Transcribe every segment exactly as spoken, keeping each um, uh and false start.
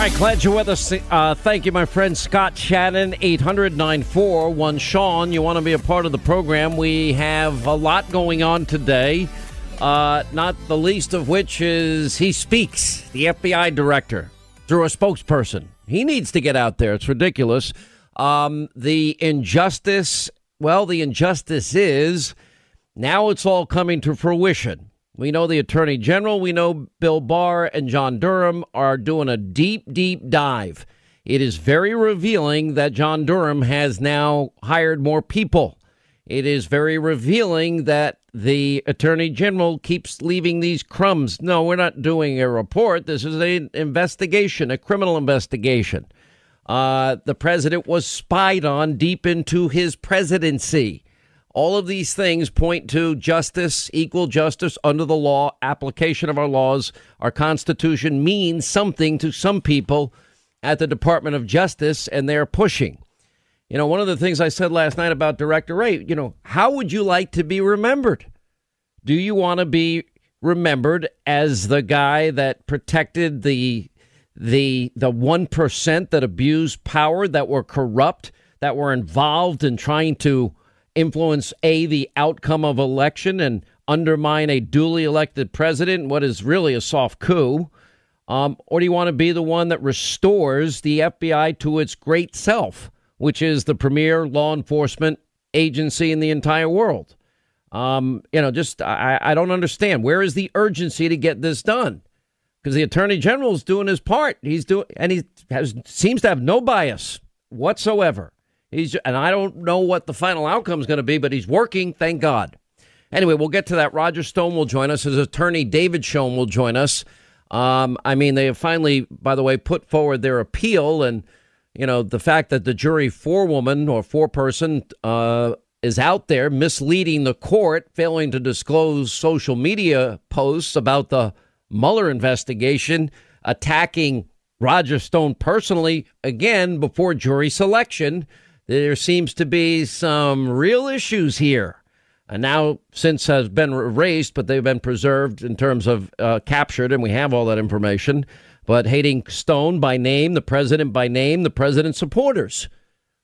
All right, glad you're with us. Uh, thank you, my friend Scott Shannon, eight hundred, nine four one, Sean. You want to be a part of the program. We have a lot going on today, uh, not the least of which is he speaks, the F B I director, through a spokesperson. He needs to get out there. It's ridiculous. Um, the injustice, well, the injustice is now it's all coming to fruition. We know the Attorney General, we know Bill Barr and John Durham are doing a deep, deep dive. It is very revealing that John Durham has now hired more people. It is very revealing that the Attorney General keeps leaving these crumbs. No, we're not doing a report. This is an investigation, a criminal investigation. Uh, the president was spied on deep into his presidency. All of these things point to justice, equal justice under the law, application of our laws. Our Constitution means something to some people at the Department of Justice, and they're pushing. You know, one of the things I said last night about Director Ray, you know, how would you like to be remembered? Do you want to be remembered as the guy that protected the the the one percent that abused power, that were corrupt, that were involved in trying to influence, A, the outcome of election and undermine a duly elected president, what is really a soft coup? Um, or do you want to be the one that restores the F B I to its great self, which is the premier law enforcement agency in the entire world? Um, you know, just I, I don't understand. Where is the urgency to get this done? Because the Attorney General is doing his part. He's doing, and he has, seems to have no bias whatsoever. He's, and I don't know what the final outcome is going to be, but he's working, thank God. Anyway, we'll get to that. Roger Stone will join us. His attorney, David Schoen, will join us. Um, I mean, they have finally, by the way, put forward their appeal. And, you know, the fact that the jury forewoman or foreperson uh, is out there misleading the court, failing to disclose social media posts about the Mueller investigation, attacking Roger Stone personally, again, before jury selection. There seems to be some real issues here, and now since has been erased, but they've been preserved in terms of uh, captured, and we have all that information. But hating Stone by name, the president by name, the president's supporters.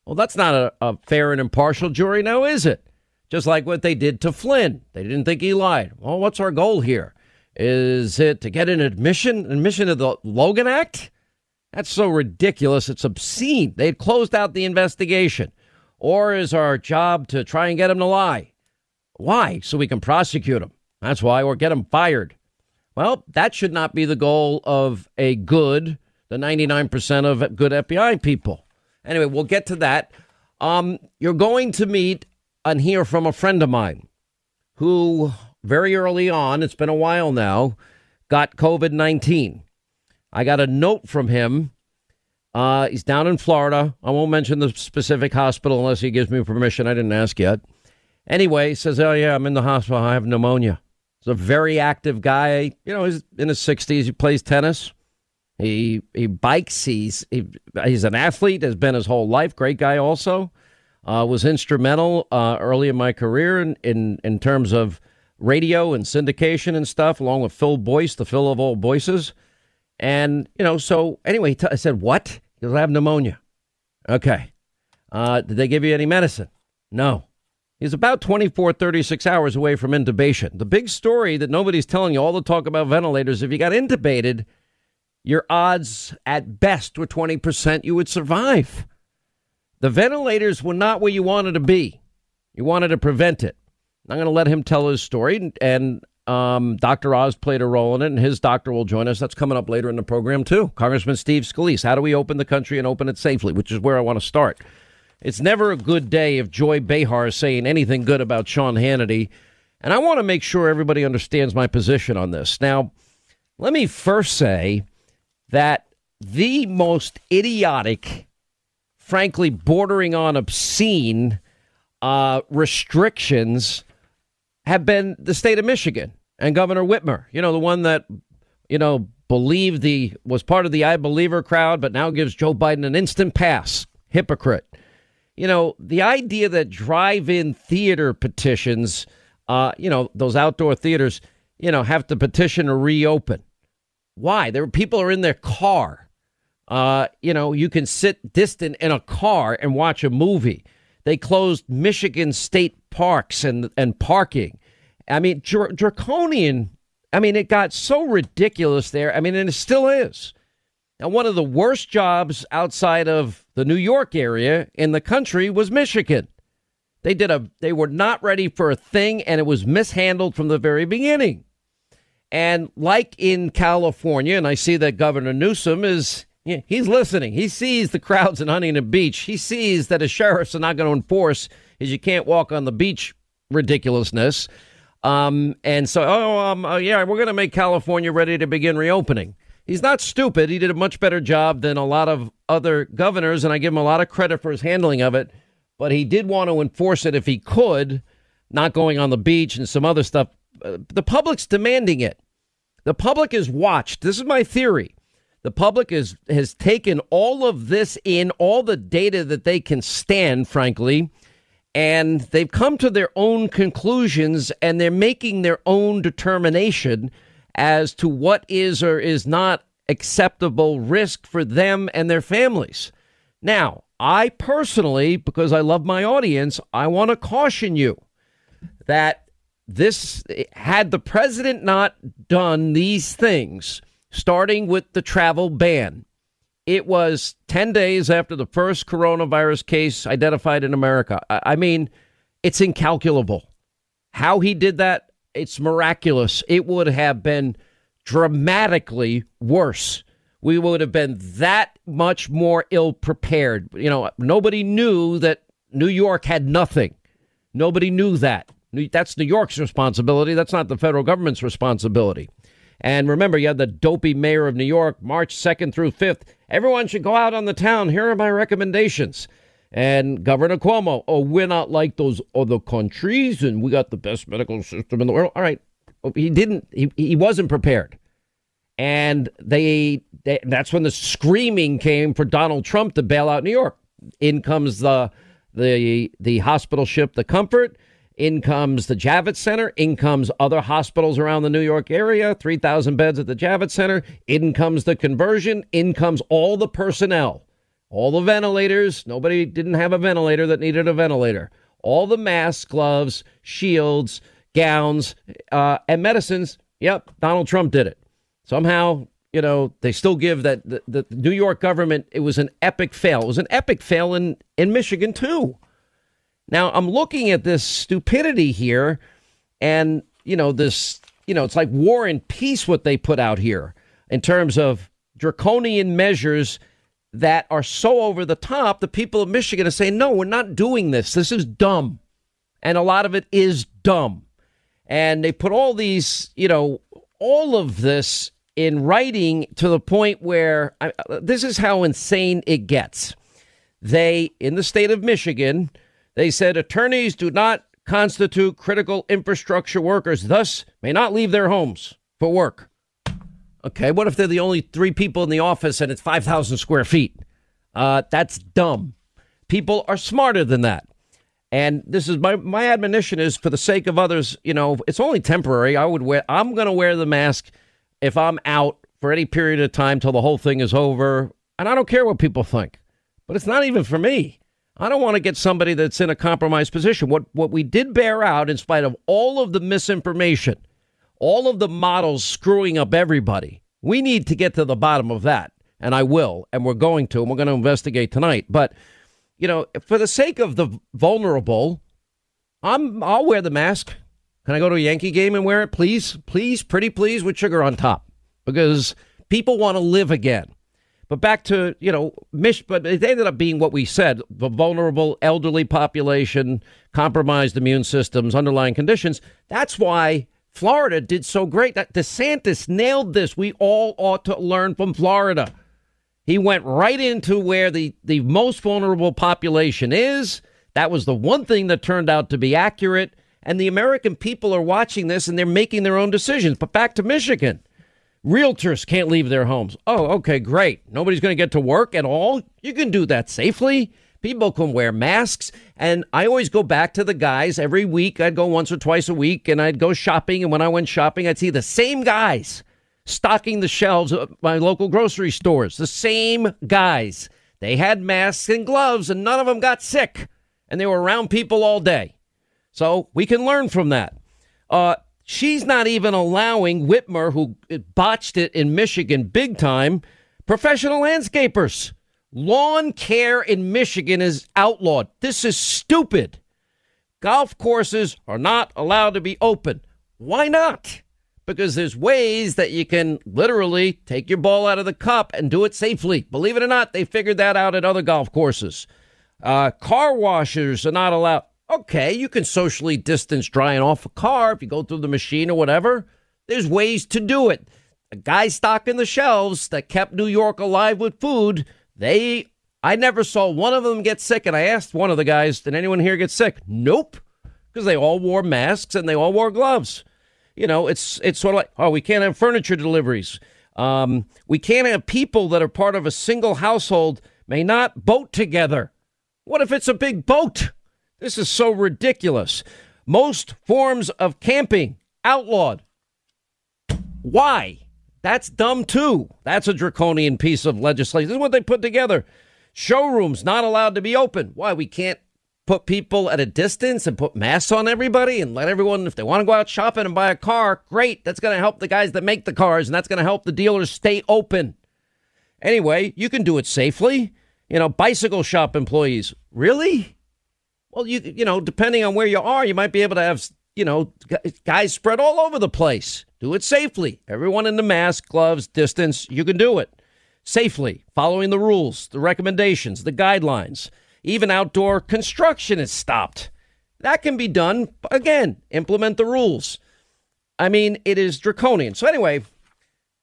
Well, that's not a, a fair and impartial jury now, is it? Just like what they did to Flynn. They didn't think he lied. Well, what's our goal here? Is it to get an admission, admission of the Logan Act? That's so ridiculous. It's obscene. They've closed out the investigation. Or is our job to try and get him to lie? Why? So we can prosecute him. That's why. Or get him fired. Well, that should not be the goal of a good, the ninety-nine percent of good F B I people. Anyway, we'll get to that. Um, you're going to meet and hear from a friend of mine who very early on, it's been a while now, got covid nineteen. I got a note from him. Uh, he's down in Florida. I won't mention the specific hospital unless he gives me permission. I didn't ask yet. Anyway, he says, oh, yeah, I'm in the hospital. I have pneumonia. He's a very active guy. You know, he's in his sixties. He plays tennis. He he bikes. He's, he, he's an athlete, has been his whole life. Great guy also. Uh, was instrumental uh, early in my career in, in, in terms of radio and syndication and stuff, along with Phil Boyce, the Phil of all Boyces. And, you know, so anyway, t- I said, what? He goes, I have pneumonia. Okay. Uh, did they give you any medicine? No. He's about twenty-four, thirty-six hours away from intubation. The big story that nobody's telling you, all the talk about ventilators, if you got intubated, your odds at best were twenty percent you would survive. The ventilators were not where you wanted to be. You wanted to prevent it. I'm going to let him tell his story, and, and Um, Doctor Oz played a role in it, and his doctor will join us. That's coming up later in the program, too. Congressman Steve Scalise, how do we open the country and open it safely, which is where I want to start. It's never a good day if Joy Behar is saying anything good about Sean Hannity, and I want to make sure everybody understands my position on this. Now, let me first say that the most idiotic, frankly bordering on obscene uh, restrictions have been the state of Michigan and Governor Whitmer, you know, the one that, you know, believed the was part of the I Believer crowd, but now gives Joe Biden an instant pass. Hypocrite. You know, the idea that drive-in theater petitions, uh, you know, those outdoor theaters, you know, have to petition to reopen. Why? There were people are in their car. Uh, you know, you can sit distant in a car and watch a movie. They closed Michigan state parks and, and parking. I mean, dr- draconian. I mean, it got so ridiculous there. I mean, and it still is. Now, one of the worst jobs outside of the New York area in the country was Michigan. They did a they were not ready for a thing, and it was mishandled from the very beginning. And like in California, and I see that Governor Newsom is, yeah, he's listening. He sees the crowds in Huntington Beach. He sees that the sheriffs are not going to enforce is you can't walk on the beach ridiculousness. Um, and so, oh, um, uh, yeah, we're going to make California ready to begin reopening. He's not stupid. He did a much better job than a lot of other governors, and I give him a lot of credit for his handling of it. But he did want to enforce it if he could, not going on the beach and some other stuff. Uh, the public's demanding it. The public is watched. This is my theory. The public is has taken all of this in, all the data that they can stand, frankly, and they've come to their own conclusions, and they're making their own determination as to what is or is not acceptable risk for them and their families. Now, I personally, because I love my audience, I want to caution you that this, had the president not done these things, starting with the travel ban, it was ten days after the first coronavirus case identified in America. I mean, it's incalculable. How he did that, it's miraculous. It would have been dramatically worse. We would have been that much more ill prepared. You know, nobody knew that New York had nothing. Nobody knew that. That's New York's responsibility. That's not the federal government's responsibility. And remember, you had the dopey mayor of New York, March second through fifth. Everyone should go out on the town. Here are my recommendations. And Governor Cuomo, oh, we're not like those other countries, and we got the best medical system in the world. All right. He didn't. He, he wasn't prepared. And they, they that's when the screaming came for Donald Trump to bail out New York. In comes the the the hospital ship, the Comfort. In comes the Javits Center. In comes other hospitals around the New York area, three thousand beds at the Javits Center. In comes the conversion. In comes all the personnel, all the ventilators. Nobody didn't have a ventilator that needed a ventilator. All the masks, gloves, shields, gowns, uh, and medicines. Yep, Donald Trump did it. Somehow, you know, they still give that the, the New York government. It was an epic fail. It was an epic fail in, in Michigan, too. Now, I'm looking at this stupidity here and, you know, this, you know, it's like War and Peace, what they put out here in terms of draconian measures that are so over the top. The people of Michigan are saying, no, we're not doing this. This is dumb. And a lot of it is dumb. And they put all these, you know, all of this in writing to the point where I, this is how insane it gets. They, in the state of Michigan, they said attorneys do not constitute critical infrastructure workers, thus may not leave their homes for work. Okay, what if they're the only three people in the office and it's five thousand square feet? Uh, that's dumb. People are smarter than that. And this is my, my admonition is for the sake of others, you know, it's only temporary. I would wear, I'm going to wear the mask if I'm out for any period of time till the whole thing is over. And I don't care what people think, but it's not even for me. I don't want to get somebody that's in a compromised position. What what we did bear out, in spite of all of the misinformation, all of the models screwing up everybody, we need to get to the bottom of that. And I will. And we're going to. And we're going to investigate tonight. But, you know, for the sake of the vulnerable, I'm, I'll wear the mask. Can I go to a Yankee game and wear it? Please, please, pretty please, with sugar on top. Because people want to live again. But back to, you know, Mich- but it ended up being what we said, the vulnerable elderly population, compromised immune systems, underlying conditions. That's why Florida did so great. That DeSantis nailed this. We all ought to learn from Florida. He went right into where the, the most vulnerable population is. That was the one thing that turned out to be accurate. And the American people are watching this and they're making their own decisions. But back to Michigan. Realtors can't leave their homes. Oh, okay, great. Nobody's going to get to work at all. You can do that safely. People can wear masks. And I always go back to the guys every week. I'd go once or twice a week and I'd go shopping. And when I went shopping, I'd see the same guys, stocking the shelves of my local grocery stores. The same guys. They had masks and gloves, and none of them got sick. And they were around people all day. So we can learn from that. Uh, she's not even allowing Whitmer, who botched it in Michigan big time, professional landscapers. Lawn care in Michigan is outlawed. This is stupid. Golf courses are not allowed to be open. Why not? Because there's ways that you can literally take your ball out of the cup and do it safely. Believe it or not, they figured that out at other golf courses. Uh, car washers are not allowed. Okay, you can socially distance drying off a car if you go through the machine or whatever. There's ways to do it. The guy stocking the shelves that kept New York alive with food, they, I never saw one of them get sick. And I asked one of the guys, did anyone here get sick? Nope. Because they all wore masks and they all wore gloves. You know, it's it's sort of like, oh, we can't have furniture deliveries. Um, we can't have people that are part of a single household may not boat together. What if it's a big boat? This is so ridiculous. Most forms of camping outlawed. Why? That's dumb, too. That's a draconian piece of legislation. This is what they put together. Showrooms not allowed to be open. Why? We can't put people at a distance and put masks on everybody and let everyone, if they want to go out shopping and buy a car, great. That's going to help the guys that make the cars, and that's going to help the dealers stay open. Anyway, you can do it safely. You know, bicycle shop employees. Really? Well, you you know, depending on where you are, you might be able to have, you know, guys spread all over the place. Do it safely. Everyone in the mask, gloves, distance. You can do it safely, following the rules, the recommendations, the guidelines. Even outdoor construction is stopped. That can be done. Again, implement the rules. I mean, it is draconian. So anyway,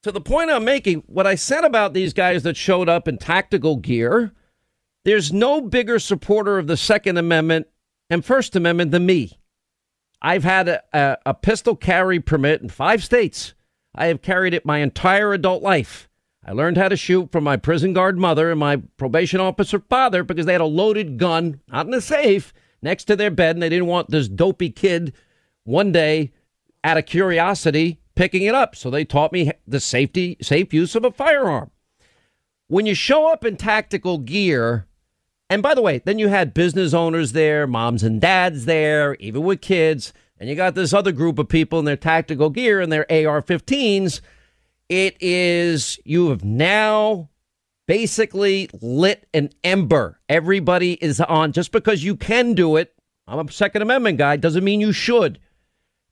to the point I'm making, what I said about these guys that showed up in tactical gear, there's no bigger supporter of the Second Amendment and First Amendment than me. I've had a, a, a pistol carry permit in five states. I have carried it my entire adult life. I learned how to shoot from my prison guard mother and my probation officer father because they had a loaded gun, not in a safe, next to their bed, and they didn't want this dopey kid one day, out of curiosity, picking it up. So they taught me the safety, safe use of a firearm. When you show up in tactical gear, and by the way, then you had business owners there, moms and dads there, even with kids, and you got this other group of people in their tactical gear and their A R fifteens. It is, you have now basically lit an ember. Everybody is on. Just because you can do it, I'm a Second Amendment guy, doesn't mean you should.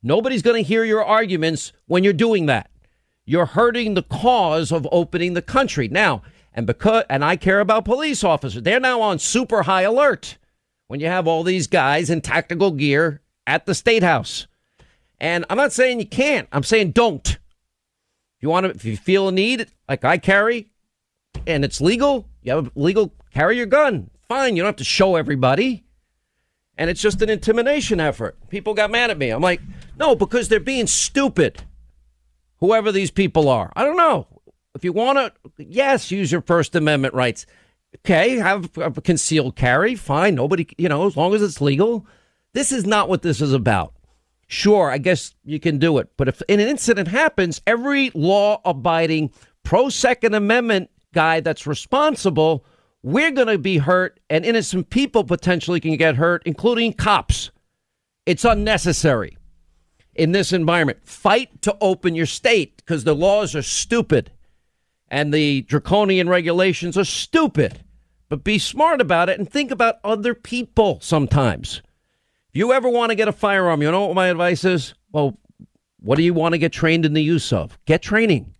Nobody's going to hear your arguments when you're doing that. You're hurting the cause of opening the country. Now, and because, and I care about police officers, they're now on super high alert when you have all these guys in tactical gear at the State House. And I'm not saying you can't. I'm saying don't. You want to, if you feel a need, like I carry, and it's legal, you have a legal, carry your gun. Fine, you don't have to show everybody. And it's just an intimidation effort. People got mad at me. I'm like, no, because they're being stupid, whoever these people are. I don't know. If you want to, yes, use your First Amendment rights. Okay, have a concealed carry. Fine, nobody, you know, as long as it's legal. This is not what this is about. Sure, I guess you can do it. But if an incident happens, every law-abiding, pro-Second Amendment guy that's responsible, we're going to be hurt, and innocent people potentially can get hurt, including cops. It's unnecessary in this environment. Fight to open your state because the laws are stupid, and the draconian regulations are stupid. But be smart about it and think about other people sometimes. If you ever want to get a firearm, you know what my advice is? Well, what do you want to get trained in the use of? Get training.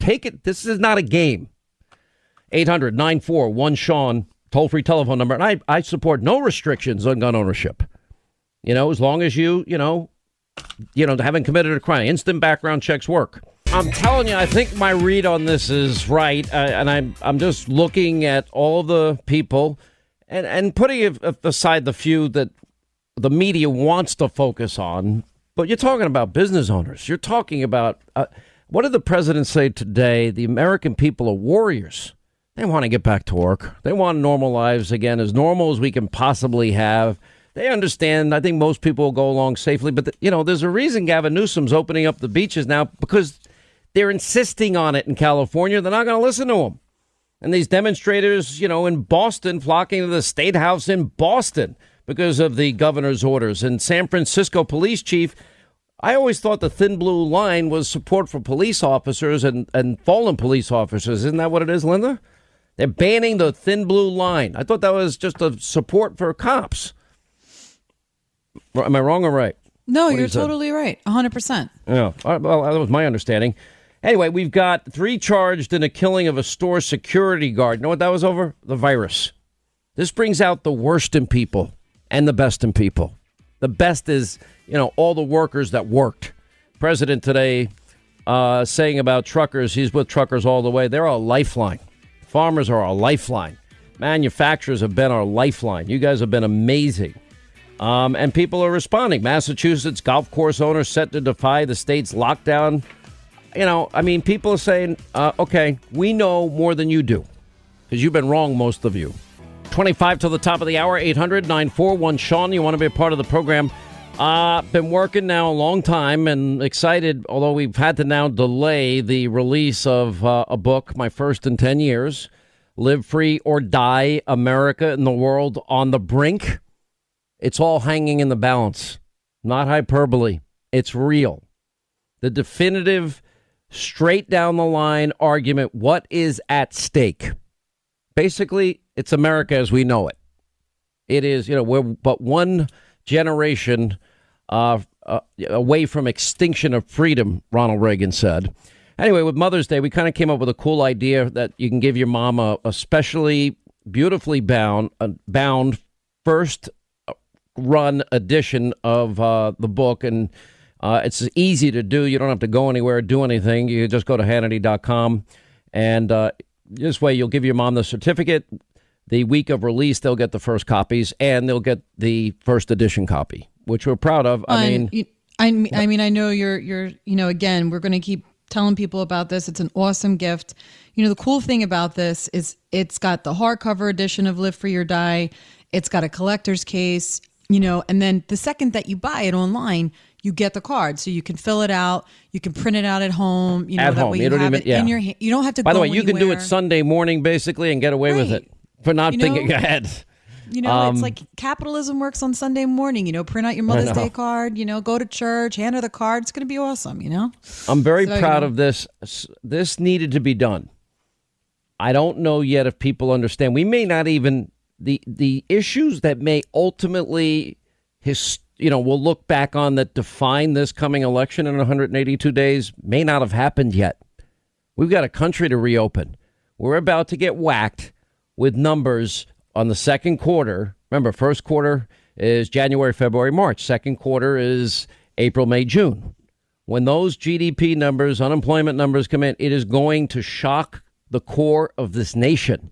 Take it. This is not a game. eight hundred nine four one Sean, toll-free telephone number. And I, I support no restrictions on gun ownership. You know, as long as you, you know, you know, haven't committed a crime. Instant background checks work. I'm telling you, I think my read on this is right. Uh, and I'm, I'm just looking at all the people and, and putting aside the few that the media wants to focus on, but you're talking about business owners. You're talking about, uh, what did the president say today? The American people are warriors. They want to get back to work. They want normal lives again, as normal as we can possibly have. They understand. I think most people will go along safely, but the, you know, there's a reason Gavin Newsom's opening up the beaches now because They're insisting on it in California. They're not going to listen to them. And these demonstrators, you know, in Boston, flocking to the State House in Boston because of the governor's orders. And San Francisco police chief, I always thought the thin blue line was support for police officers and, and fallen police officers. Isn't that what it is, Linda? They're banning the thin blue line. I thought that was just a support for cops. Am I wrong or right? No, you're totally right. one hundred percent. Yeah. Well, that was my understanding. Anyway, we've got three charged in a killing of a store security guard. You know what that was over? The virus. This brings out the worst in people and the best in people. The best is, you know, all the workers that worked. President today uh, saying about truckers, he's with truckers all the way. They're our lifeline. Farmers are our lifeline. Manufacturers have been our lifeline. You guys have been amazing. Um, and people are responding. Massachusetts golf course owner set to defy the state's lockdown. You know, I mean, people are saying, uh, okay, we know more than you do because you've been wrong, most of you. twenty-five till the top of the hour, eight hundred nine four one Sean. You want to be a part of the program. Uh, been working now a long time and excited, although we've had to now delay the release of uh, a book, my first in ten years, Live Free or Die, America and the World on the Brink. It's all hanging in the balance, not hyperbole. It's real. The definitive, straight down the line argument, what is at stake? Basically, it's America as we know it. It is, you know, we're but one generation uh, uh, away from extinction of freedom, Ronald Reagan said. Anyway, with Mother's Day, we kind of came up with a cool idea that you can give your mom a, a specially beautifully bound, uh, bound first run edition of uh, the book. And uh, it's easy to do. You don't have to go anywhere, do anything. You just go to Hannity dot com. And uh, this way, you'll give your mom the certificate. The week of release, they'll get the first copies, and they'll get the first edition copy, which we're proud of. I um, mean, I mean, I mean, I know you're, you're, you know, again, we're going to keep telling people about this. It's an awesome gift. You know, the cool thing about this is it's got the hardcover edition of Live Free or Die. It's got a collector's case, you know, and then the second that you buy it online, you get the card, so you can fill it out. You can print it out at home. You know, at that home, way you, you don't have even, it yeah. in your hand. You don't have to. By go the way, you anywhere. Can do it Sunday morning, basically, and get away right. with it. For not you know, thinking ahead. You know, um, it's like capitalism works on Sunday morning. You know, print out your Mother's Day card, you know, go to church, hand her the card. It's going to be awesome, you know? I'm very so, proud you know. of this. This needed to be done. I don't know yet if people understand. We may not even, the the issues that may ultimately, his, you know, we'll look back on that define this coming election in one hundred eighty-two days may not have happened yet. We've got a country to reopen. We're about to get whacked with numbers on the second quarter. Remember, first quarter is January, February, March. Second quarter is April, May, June. When those G D P numbers, unemployment numbers come in, it is going to shock the core of this nation.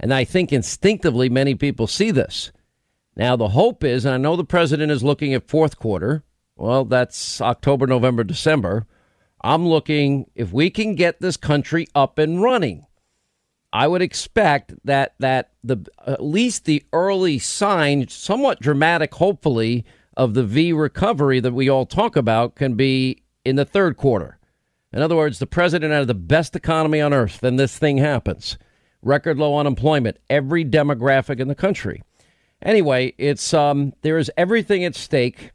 And I think instinctively many people see this. Now, the hope is, and I know the president is looking at fourth quarter. Well, that's October, November, December. I'm looking if we can get this country up and running. I would expect that that the at least the early sign, somewhat dramatic, hopefully, of the V recovery that we all talk about can be in the third quarter. In other words, the president had the best economy on earth. Then this thing happens. Record low unemployment, every demographic in the country. Anyway, it's um, there is everything at stake.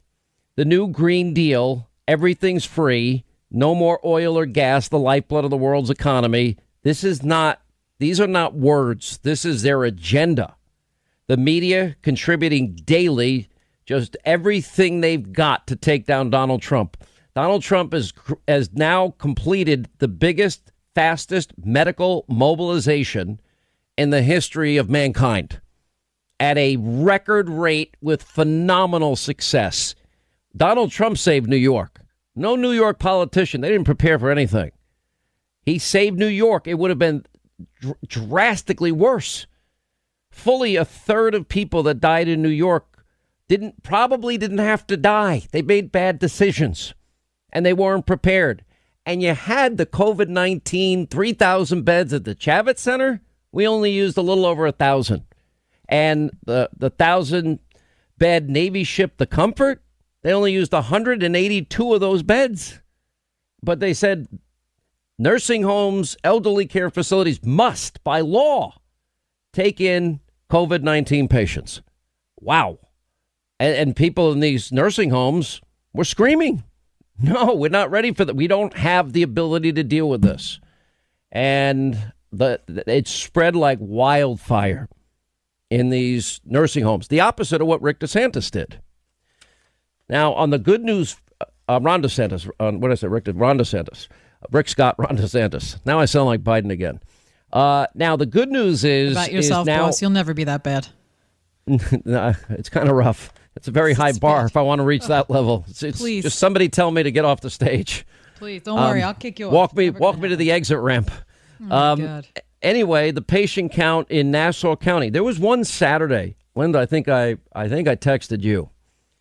The new Green Deal. Everything's free. No more oil or gas. The lifeblood of the world's economy. This is not. These are not words. This is their agenda. The media contributing daily just everything they've got to take down Donald Trump. Donald Trump is, has now completed the biggest, fastest medical mobilization in the history of mankind at a record rate with phenomenal success. Donald Trump saved New York. No New York politician. They didn't prepare for anything. He saved New York. It would have been drastically worse. Fully a third of people that died in New York didn't probably didn't have to die. They made bad decisions and they weren't prepared. And you had the COVID nineteen three thousand beds at the Javits Center. We only used a little over a thousand, and the the thousand bed Navy ship, the Comfort, they only used one hundred eighty-two of those beds. But they said nursing homes, elderly care facilities must, by law, take in COVID nineteen patients. Wow. And, and people in these nursing homes were screaming, no, we're not ready for that. We don't have the ability to deal with this. And the it spread like wildfire in these nursing homes, the opposite of what Rick DeSantis did. Now, on the good news, uh, Ron DeSantis, uh, what did I say, Rick, Ron DeSantis, Rick Scott, Ron DeSantis. Now I sound like Biden again. Uh, now, the good news is... About yourself, is now, boss. You'll never be that bad. Nah, it's kind of rough. It's a very it's high bar bad. If I want to reach oh, that level. It's, it's please. Just somebody tell me to get off the stage. Please, don't um, worry. I'll kick you off. Walk me, walk me to the exit ramp. Oh, um, God. Anyway, the patient count in Nassau County. There was one Saturday, Linda, I think I, I think I texted you.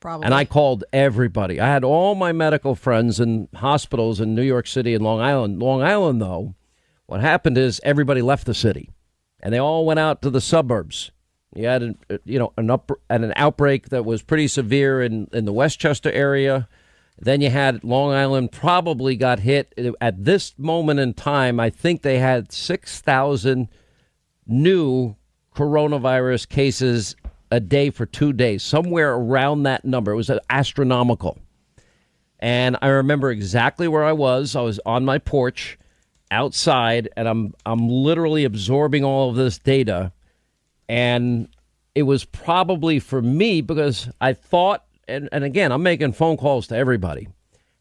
Probably. And I called everybody. I had all my medical friends in hospitals in New York City and Long Island. Long Island, though, what happened is everybody left the city, and they all went out to the suburbs. You had, an, you know, an up and an outbreak that was pretty severe in, in the Westchester area. Then you had Long Island probably got hit at this moment in time. I think they had six thousand new coronavirus cases a day for two days, somewhere around that number. It was astronomical. And I remember exactly where I was. I was on my porch outside, and I'm I'm literally absorbing all of this data. And it was probably for me because I thought, and, and again, I'm making phone calls to everybody.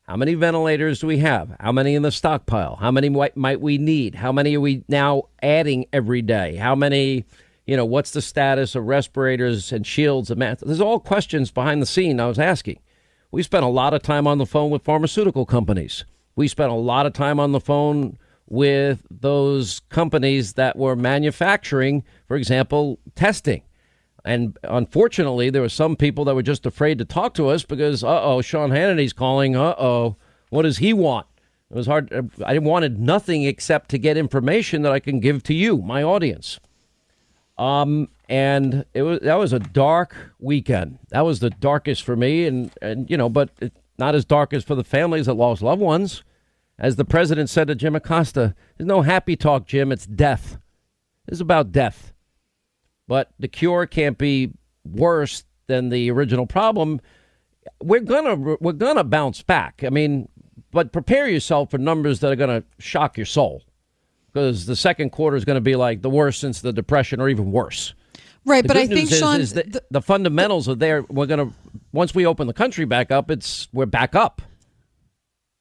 How many ventilators do we have? How many in the stockpile? How many might we need? How many are we now adding every day? How many... You know, what's the status of respirators and shields and masks? There's all questions behind the scene I was asking. We spent a lot of time on the phone with pharmaceutical companies. We spent a lot of time on the phone with those companies that were manufacturing, for example, testing. And unfortunately, there were some people that were just afraid to talk to us because, uh-oh, Sean Hannity's calling. Uh-oh, what does he want? It was hard. I wanted nothing except to get information that I can give to you, my audience. Um, and it was, that was a dark weekend. That was the darkest for me. And, and, you know, but it, not as dark as for the families that lost loved ones. As the president said to Jim Acosta, there's no happy talk, Jim. It's death. It's about death. But the cure can't be worse than the original problem. We're gonna, we're gonna bounce back. I mean, but prepare yourself for numbers that are going to shock your soul. Because the second quarter is going to be like the worst since the Depression or even worse. Right. But I think, Sean, the, the fundamentals are there. We're going to once we open the country back up, it's we're back up.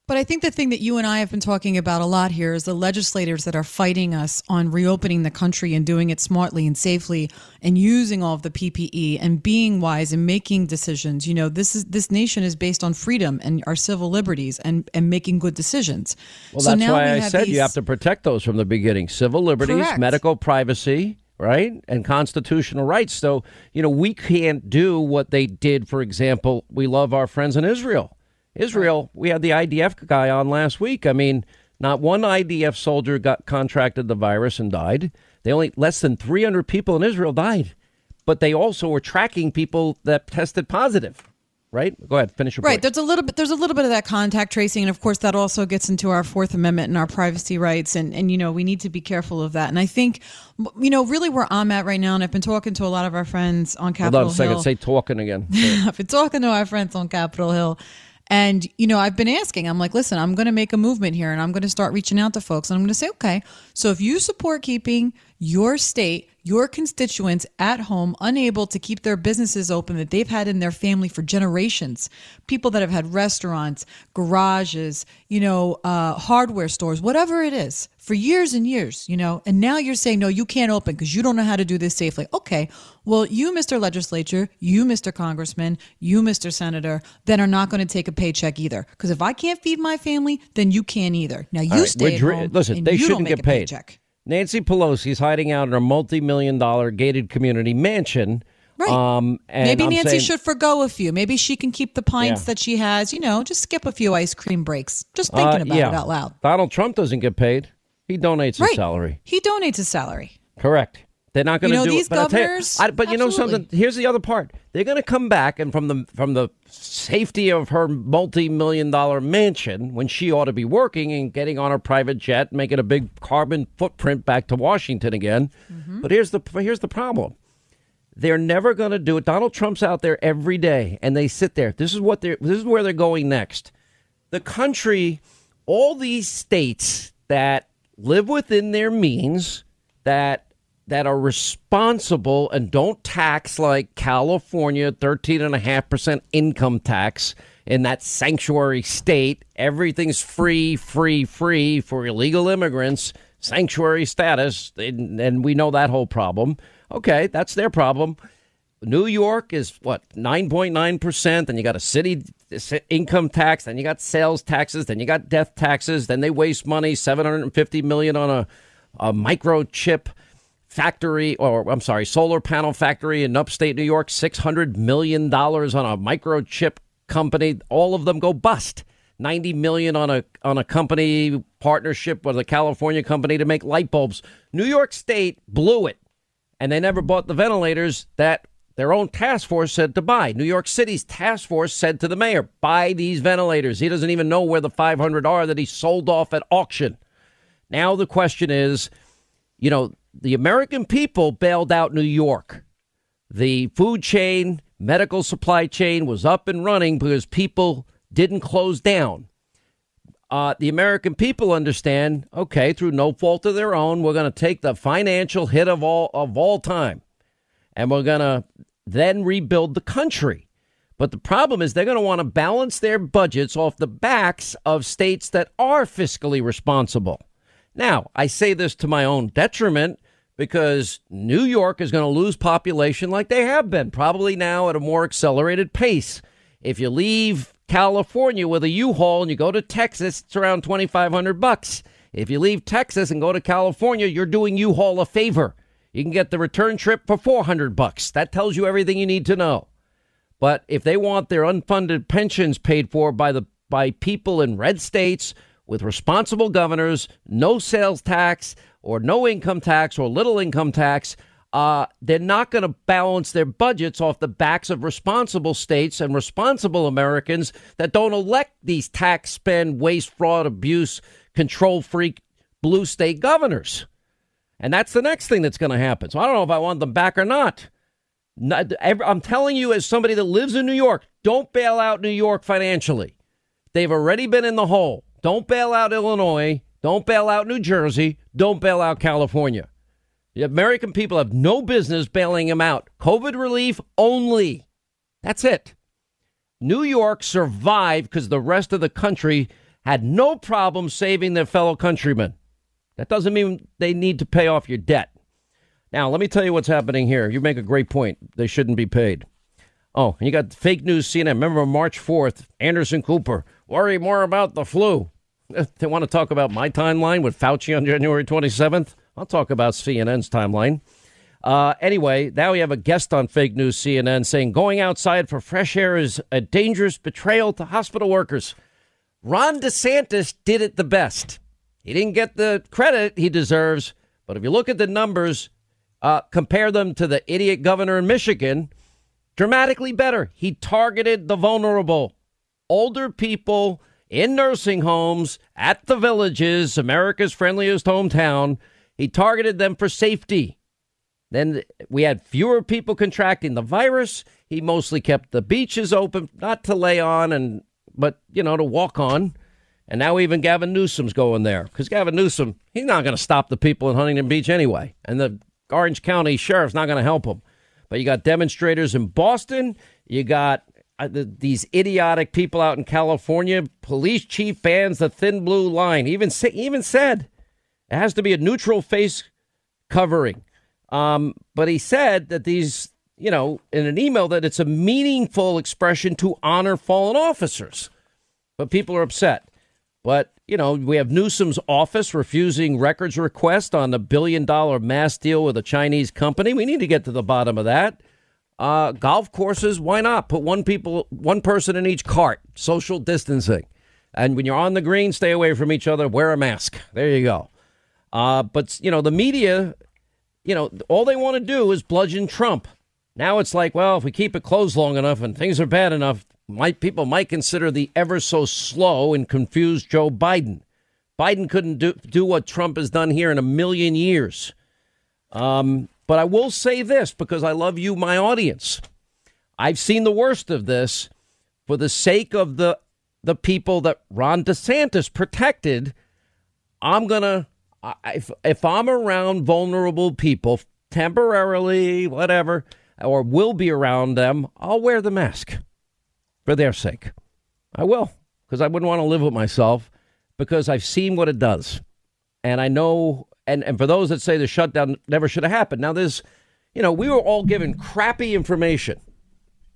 But I think the thing that you and I have been talking about a lot here is the legislators that are fighting us on reopening the country and doing it smartly and safely and using all of the P P E and being wise and making decisions. You know, this is this nation is based on freedom and our civil liberties and, and making good decisions. Well, so that's now why we I said these... you have to protect those from the beginning. Civil liberties, Correct. Medical privacy, right, and constitutional rights. So, you know, we can't do what they did. For example, we love our friends in Israel. Israel, we had the I D F guy on last week. I mean, not one I D F soldier got contracted the virus and died. They only less than three hundred people in Israel died. But they also were tracking people that tested positive. Right. Go ahead. Finish your point. Right. There's a little bit. There's a little bit of that contact tracing. And of course, that also gets into our Fourth Amendment and our privacy rights. And, and, you know, we need to be careful of that. And I think, you know, really where I'm at right now. And I've been talking to a lot of our friends on Capitol Hill. Hold on a second. Hill. Say talking again. I've been talking to our friends on Capitol Hill. And, you know, I've been asking, I'm like, listen, I'm going to make a movement here and I'm going to start reaching out to folks. And I'm going to say, OK, so if you support keeping your state, your constituents at home, unable to keep their businesses open that they've had in their family for generations, people that have had restaurants, garages, you know, uh, hardware stores, whatever it is for years and years, you know, and now you're saying, no, you can't open because you don't know how to do this safely. OK, well, you, Mister Legislature, you, Mister Congressman, you, Mister Senator, then are not going to take a paycheck either. Because if I can't feed my family, then you can't either. Now, you right, stay at dr- home listen, and they you shouldn't don't make get a paid. Paycheck. Nancy Pelosi's hiding out in her multi-million dollar gated community mansion. Right. Um, and Maybe I'm Nancy saying, should forgo a few. Maybe she can keep the pints yeah. that she has. You know, just skip a few ice cream breaks. Just thinking uh, about yeah. it out loud. Donald Trump doesn't get paid. He donates right. his salary. He donates his salary. Correct. They're not going to do it. You know, these governors. But you know something? Here's the other part. They're going to come back, and from the from the safety of her multi-million dollar mansion, when she ought to be working and getting on her private jet, making a big carbon footprint back to Washington again. Mm-hmm. But here's the here's the problem. They're never going to do it. Donald Trump's out there every day, and they sit there. This is what they're. This is where they're going next. The country, all these states that live within their means, that. that are responsible and don't tax like California, thirteen point five percent income tax in that sanctuary state. Everything's free, free, free for illegal immigrants, sanctuary status, and we know that whole problem. Okay, that's their problem. New York is, what, nine point nine percent, and you got a city income tax, then you got sales taxes, then you got death taxes, then they waste money, seven hundred fifty million dollars on a, a microchip factory, or I'm sorry, solar panel factory in upstate New York, six hundred million dollars on a microchip company. All of them go bust. ninety million dollars on a on a company partnership with a California company to make light bulbs. New York State blew it, and they never bought the ventilators that their own task force said to buy. New York City's task force said to the mayor, buy these ventilators. He doesn't even know where the five hundred are that he sold off at auction. Now the question is, you know, the American people bailed out New York. The food chain, medical supply chain was up and running because people didn't close down. Uh, the American people understand, okay, through no fault of their own, we're going to take the financial hit of all of all time, and we're going to then rebuild the country. But the problem is they're going to want to balance their budgets off the backs of states that are fiscally responsible. Now, I say this to my own detriment, because New York is going to lose population like they have been, probably now at a more accelerated pace. If you leave California with a U-Haul and you go to Texas, it's around twenty-five hundred bucks. If you leave Texas and go to California, you're doing U-Haul a favor. You can get the return trip for four hundred bucks. That tells you everything you need to know. But if they want their unfunded pensions paid for by the by people in red states, with responsible governors, no sales tax or no income tax or little income tax, uh, they're not going to balance their budgets off the backs of responsible states and responsible Americans that don't elect these tax, spend, waste, fraud, abuse, control freak blue state governors. And that's the next thing that's going to happen. So I don't know if I want them back or not. not I'm telling you, as somebody that lives in New York, don't bail out New York financially. They've already been in the hole. Don't bail out Illinois. Don't bail out New Jersey. Don't bail out California. The American people have no business bailing them out. COVID relief only. That's it. New York survived because the rest of the country had no problem saving their fellow countrymen. That doesn't mean they need to pay off your debt. Now, let me tell you what's happening here. You make a great point. They shouldn't be paid. Oh, and you got fake news C N N. Remember March fourth, Anderson Cooper, worry more about the flu. They want to talk about my timeline with Fauci on January twenty-seventh. I'll talk about C N N's timeline. Uh, anyway, now we have a guest on fake news C N N saying going outside for fresh air is a dangerous betrayal to hospital workers. Ron DeSantis did it the best. He didn't get the credit he deserves. But if you look at the numbers, uh, compare them to the idiot governor in Michigan, dramatically better. He targeted the vulnerable, older people in nursing homes, at the Villages, America's friendliest hometown. He targeted them for safety. Then we had fewer people contracting the virus. He mostly kept the beaches open, not to lay on, and but, you know, to walk on. And now even Gavin Newsom's going there, because Gavin Newsom, he's not going to stop the people in Huntington Beach anyway. And the Orange County Sheriff's not going to help him. But you got demonstrators in Boston. You got uh, the, these idiotic people out in California. Police chief bans the thin blue line. Even say, even said it has to be a neutral face covering. Um, but he said that these, you know, in an email that it's a meaningful expression to honor fallen officers. But people are upset. But, you know, we have Newsom's office refusing records request on the billion dollar mass deal with a Chinese company. We need to get to the bottom of that. Uh, golf courses. Why not put one people, one person in each cart? Social distancing. And when you're on the green, stay away from each other. Wear a mask. There you go. Uh, but, you know, the media you know, all they want to do is bludgeon Trump. Now it's like, well, if we keep it closed long enough and things are bad enough, might people might consider the ever so slow and confused Joe Biden. Biden couldn't do, do what Trump has done here in a million years. Um, but I will say this, because I love you, my audience. I've seen the worst of this for the sake of the the people that Ron DeSantis protected. I'm going to, if, if I'm around vulnerable people temporarily, whatever, or will be around them, I'll wear the mask for their sake. I will, because I wouldn't want to live with myself, because I've seen what it does. And I know, and, and for those that say the shutdown never should have happened. Now, there's, you know, we were all given crappy information,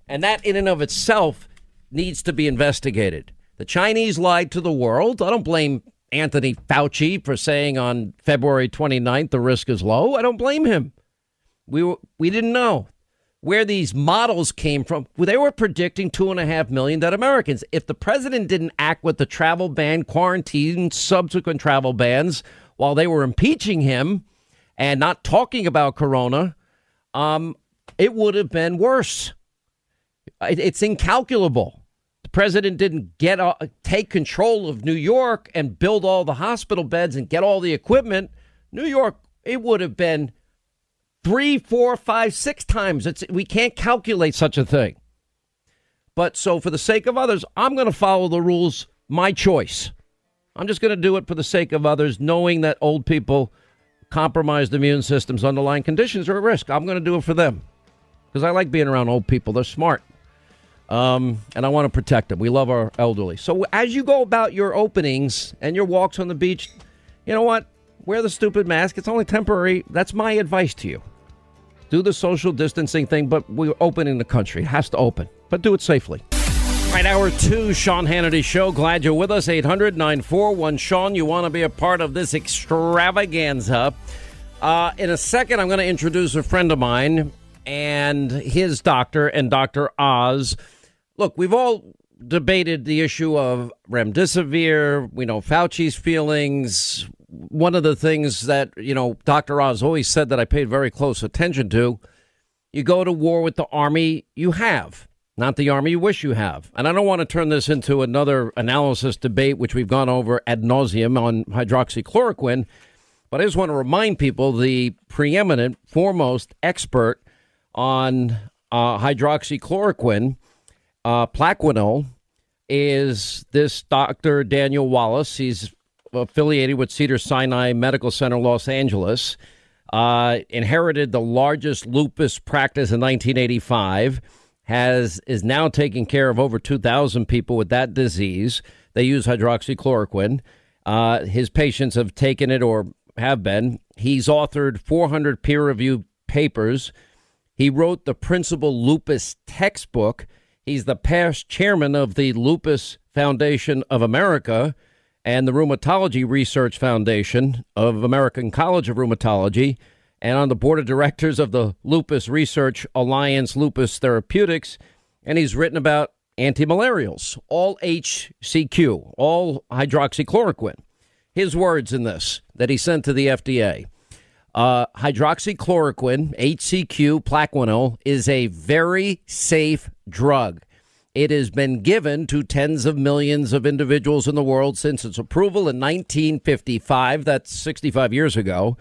and that in and of itself needs to be investigated. The Chinese lied to the world. I don't blame Anthony Fauci for saying on February twenty-ninth the risk is low. I don't blame him. We were, we didn't know where these models came from. They were predicting two and a half million dead Americans. If the president didn't act with the travel ban, quarantine, subsequent travel bans while they were impeaching him and not talking about corona, um, it would have been worse. It, it's incalculable. President didn't get uh, take control of New York and build all the hospital beds and get all the equipment. New York, it would have been three, four, five, six times. It's, we can't calculate such a thing. But so for the sake of others, I'm going to follow the rules. My choice. I'm just going to do it for the sake of others, knowing that old people, compromised immune systems, underlying conditions are at risk. I'm going to do it for them because I like being around old people. They're smart. Um, and I want to protect them. We love our elderly. So as you go about your openings and your walks on the beach, you know what? Wear the stupid mask. It's only temporary. That's my advice to you. Do the social distancing thing, but we're opening the country. It has to open, but do it safely. All right, hour two, Sean Hannity Show. Glad you're with us. eight hundred nine four one Sean. You want to be a part of this extravaganza. Uh, in a second, I'm going to introduce a friend of mine and his doctor and Doctor Oz. Look, we've all debated the issue of remdesivir. We know Fauci's feelings. One of the things that, you know, Doctor Oz always said that I paid very close attention to, you go to war with the army you have, not the army you wish you have. And I don't want to turn this into another analysis debate, which we've gone over ad nauseum on hydroxychloroquine. But I just want to remind people the preeminent, foremost expert on uh, hydroxychloroquine, Uh, Plaquenil, is this Doctor Daniel Wallace. He's affiliated with Cedars-Sinai Medical Center, Los Angeles, uh, inherited the largest lupus practice in nineteen eighty-five, has is now taking care of over two thousand people with that disease. They use hydroxychloroquine. Uh, his patients have taken it or have been. He's authored four hundred peer-reviewed papers. He wrote the principal lupus textbook. He's the past chairman of the Lupus Foundation of America and the Rheumatology Research Foundation of American College of Rheumatology, and on the board of directors of the Lupus Research Alliance Lupus Therapeutics. And he's written about antimalarials, all H C Q, all hydroxychloroquine. His words in this that he sent to the F D A. Uh, hydroxychloroquine, H C Q, Plaquenil, is a very safe drug. It has been given to tens of millions of individuals in the world since its approval in nineteen fifty-five. That's sixty-five years ago.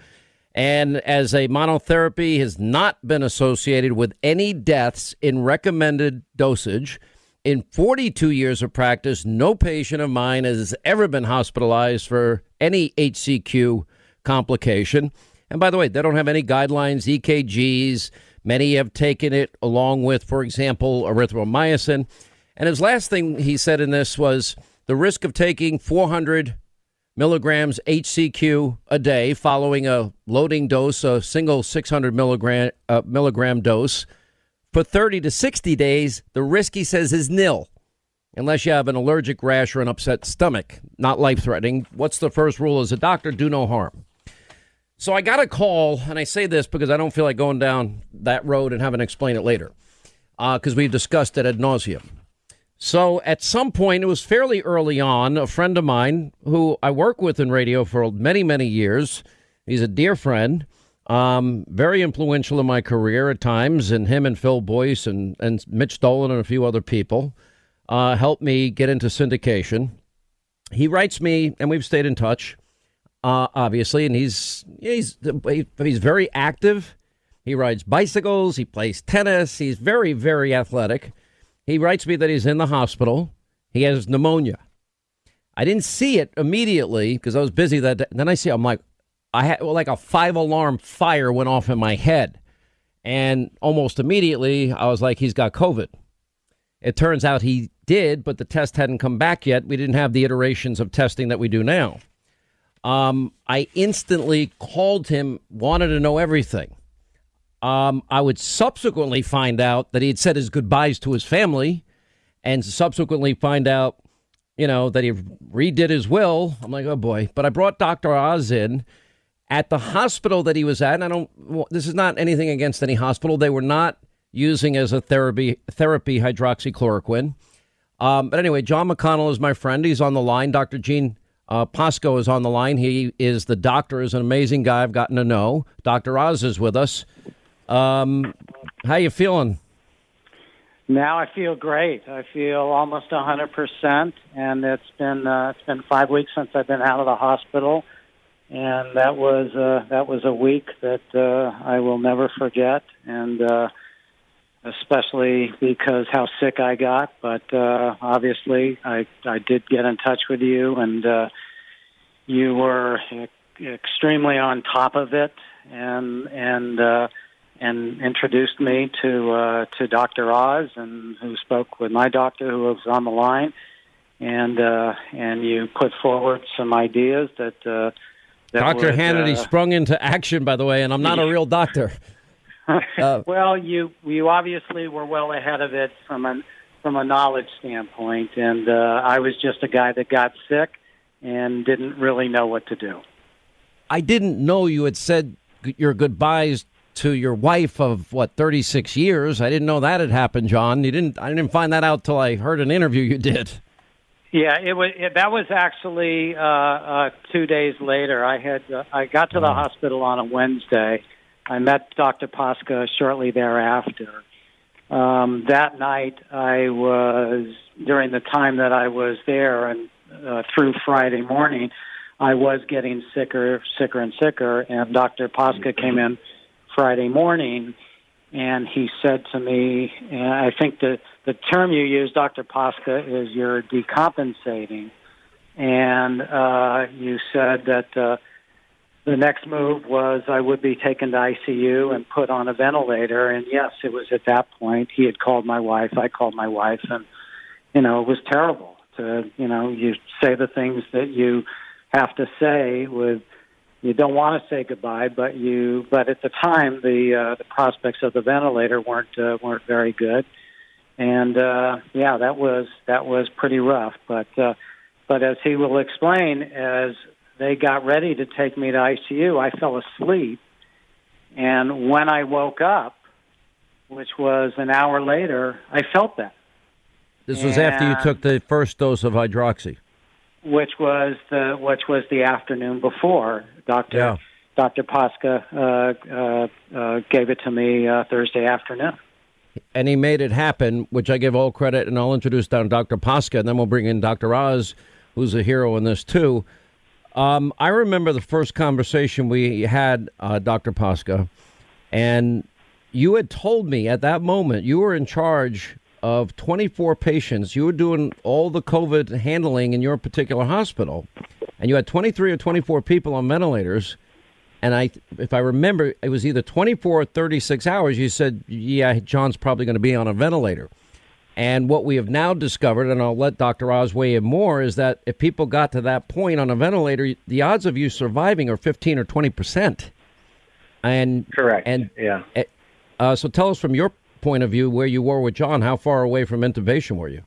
And as a monotherapy has not been associated with any deaths in recommended dosage. In forty-two years of practice, no patient of mine has ever been hospitalized for any H C Q complication. And by the way, they don't have any guidelines, E K Gs. Many have taken it along with, for example, erythromycin. And his last thing he said in this was the risk of taking four hundred milligrams H C Q a day following a loading dose, a single six hundred milligram, uh, milligram dose for thirty to sixty days. The risk, he says, is nil unless you have an allergic rash or an upset stomach. Not life-threatening. What's the first rule as a doctor? Do no harm. So I got a call, and I say this because I don't feel like going down that road and having to explain it later, because uh, we've discussed it ad nauseum. So at some point, it was fairly early on, a friend of mine who I work with in radio for many, many years, he's a dear friend, Um, very influential in my career at times, and him and Phil Boyce and, and Mitch Dolan and a few other people uh, helped me get into syndication. He writes me, and we've stayed in touch, uh, obviously, and he's he's he's very active. He rides bicycles. He plays tennis. He's very, very athletic. He writes me that he's in the hospital. He has pneumonia. I didn't see it immediately because I was busy that day. Then I see, I'm like, I had well, like a five alarm fire went off in my head. And almost immediately I was like, he's got COVID. It turns out he did, but the test hadn't come back yet. We didn't have the iterations of testing that we do now. Um, I instantly called him, wanted to know everything. Um, I would subsequently find out that he had said his goodbyes to his family and subsequently find out, you know, that he redid his will. I'm like, oh, boy. But I brought Doctor Oz in at the hospital that he was at. And I don't this is not anything against any hospital. They were not using as a therapy therapy hydroxychloroquine. Um, but anyway, John McConnell is my friend. He's on the line. Doctor Gene uh, Pascoe is on the line. He is the doctor, is an amazing guy I've gotten to know. Doctor Oz is with us. Um, how you feeling? Now I feel great. I feel almost a hundred percent, and it's been uh, it's been five weeks since I've been out of the hospital, and that was uh, that was a week that uh, I will never forget, and uh, especially because how sick I got. But uh, obviously, I I did get in touch with you, and uh, you were extremely on top of it, and and. Uh, and introduced me to uh, to Doctor Oz, and who spoke with my doctor, who was on the line, and uh, and you put forward some ideas that uh, that Doctor would, Hannity uh, sprung into action, by the way, and I'm not a real doctor. Uh, well, you you obviously were well ahead of it from an from a knowledge standpoint, and uh, I was just a guy that got sick and didn't really know what to do. I didn't know you had said your goodbyes to your wife of, what, thirty-six years. I didn't know that had happened, John. You didn't. I didn't find that out till I heard an interview you did. Yeah, it was. It, that was actually uh, uh, two days later. I had. Uh, I got to the hospital on a Wednesday. I met Doctor Pascoe shortly thereafter. Um, that night, I was during the time that I was there, and uh, through Friday morning, I was getting sicker, sicker, and sicker. And Doctor Pascoe came in Friday morning, and he said to me, and I think the, the term you use, Doctor Pascoe, is you're decompensating. And uh, you said that uh, the next move was I would be taken to I C U and put on a ventilator. And yes, it was at that point. He had called my wife. I called my wife. And, you know, it was terrible to, you know, you say the things that you have to say with, you don't want to say goodbye, but you. But at the time, the uh, the prospects of the ventilator weren't uh, weren't very good, and uh, yeah, that was that was pretty rough. But uh, but as he will explain, as they got ready to take me to I C U, I fell asleep, and when I woke up, which was an hour later, I felt that. This was and after you took the first dose of hydroxy, which was the which was the afternoon before. Doctor Yeah. Doctor Pascoe uh, uh, uh, gave it to me uh, Thursday afternoon. And he made it happen, which I give all credit, and I'll introduce down Doctor Pascoe, and then we'll bring in Doctor Oz, who's a hero in this, too. Um, I remember the first conversation we had, uh, Doctor Pascoe, and you had told me at that moment you were in charge of twenty-four patients. You were doing all the COVID handling in your particular hospital. And you had twenty-three or twenty-four people on ventilators. And I, if I remember, it was either twenty-four or thirty-six hours. You said, yeah, John's probably going to be on a ventilator. And what we have now discovered, and I'll let Doctor Oz weigh in more, is that if people got to that point on a ventilator, the odds of you surviving are fifteen or twenty percent. And correct. And yeah. Uh, so tell us from your point of view where you were with John. How far away from intubation were you?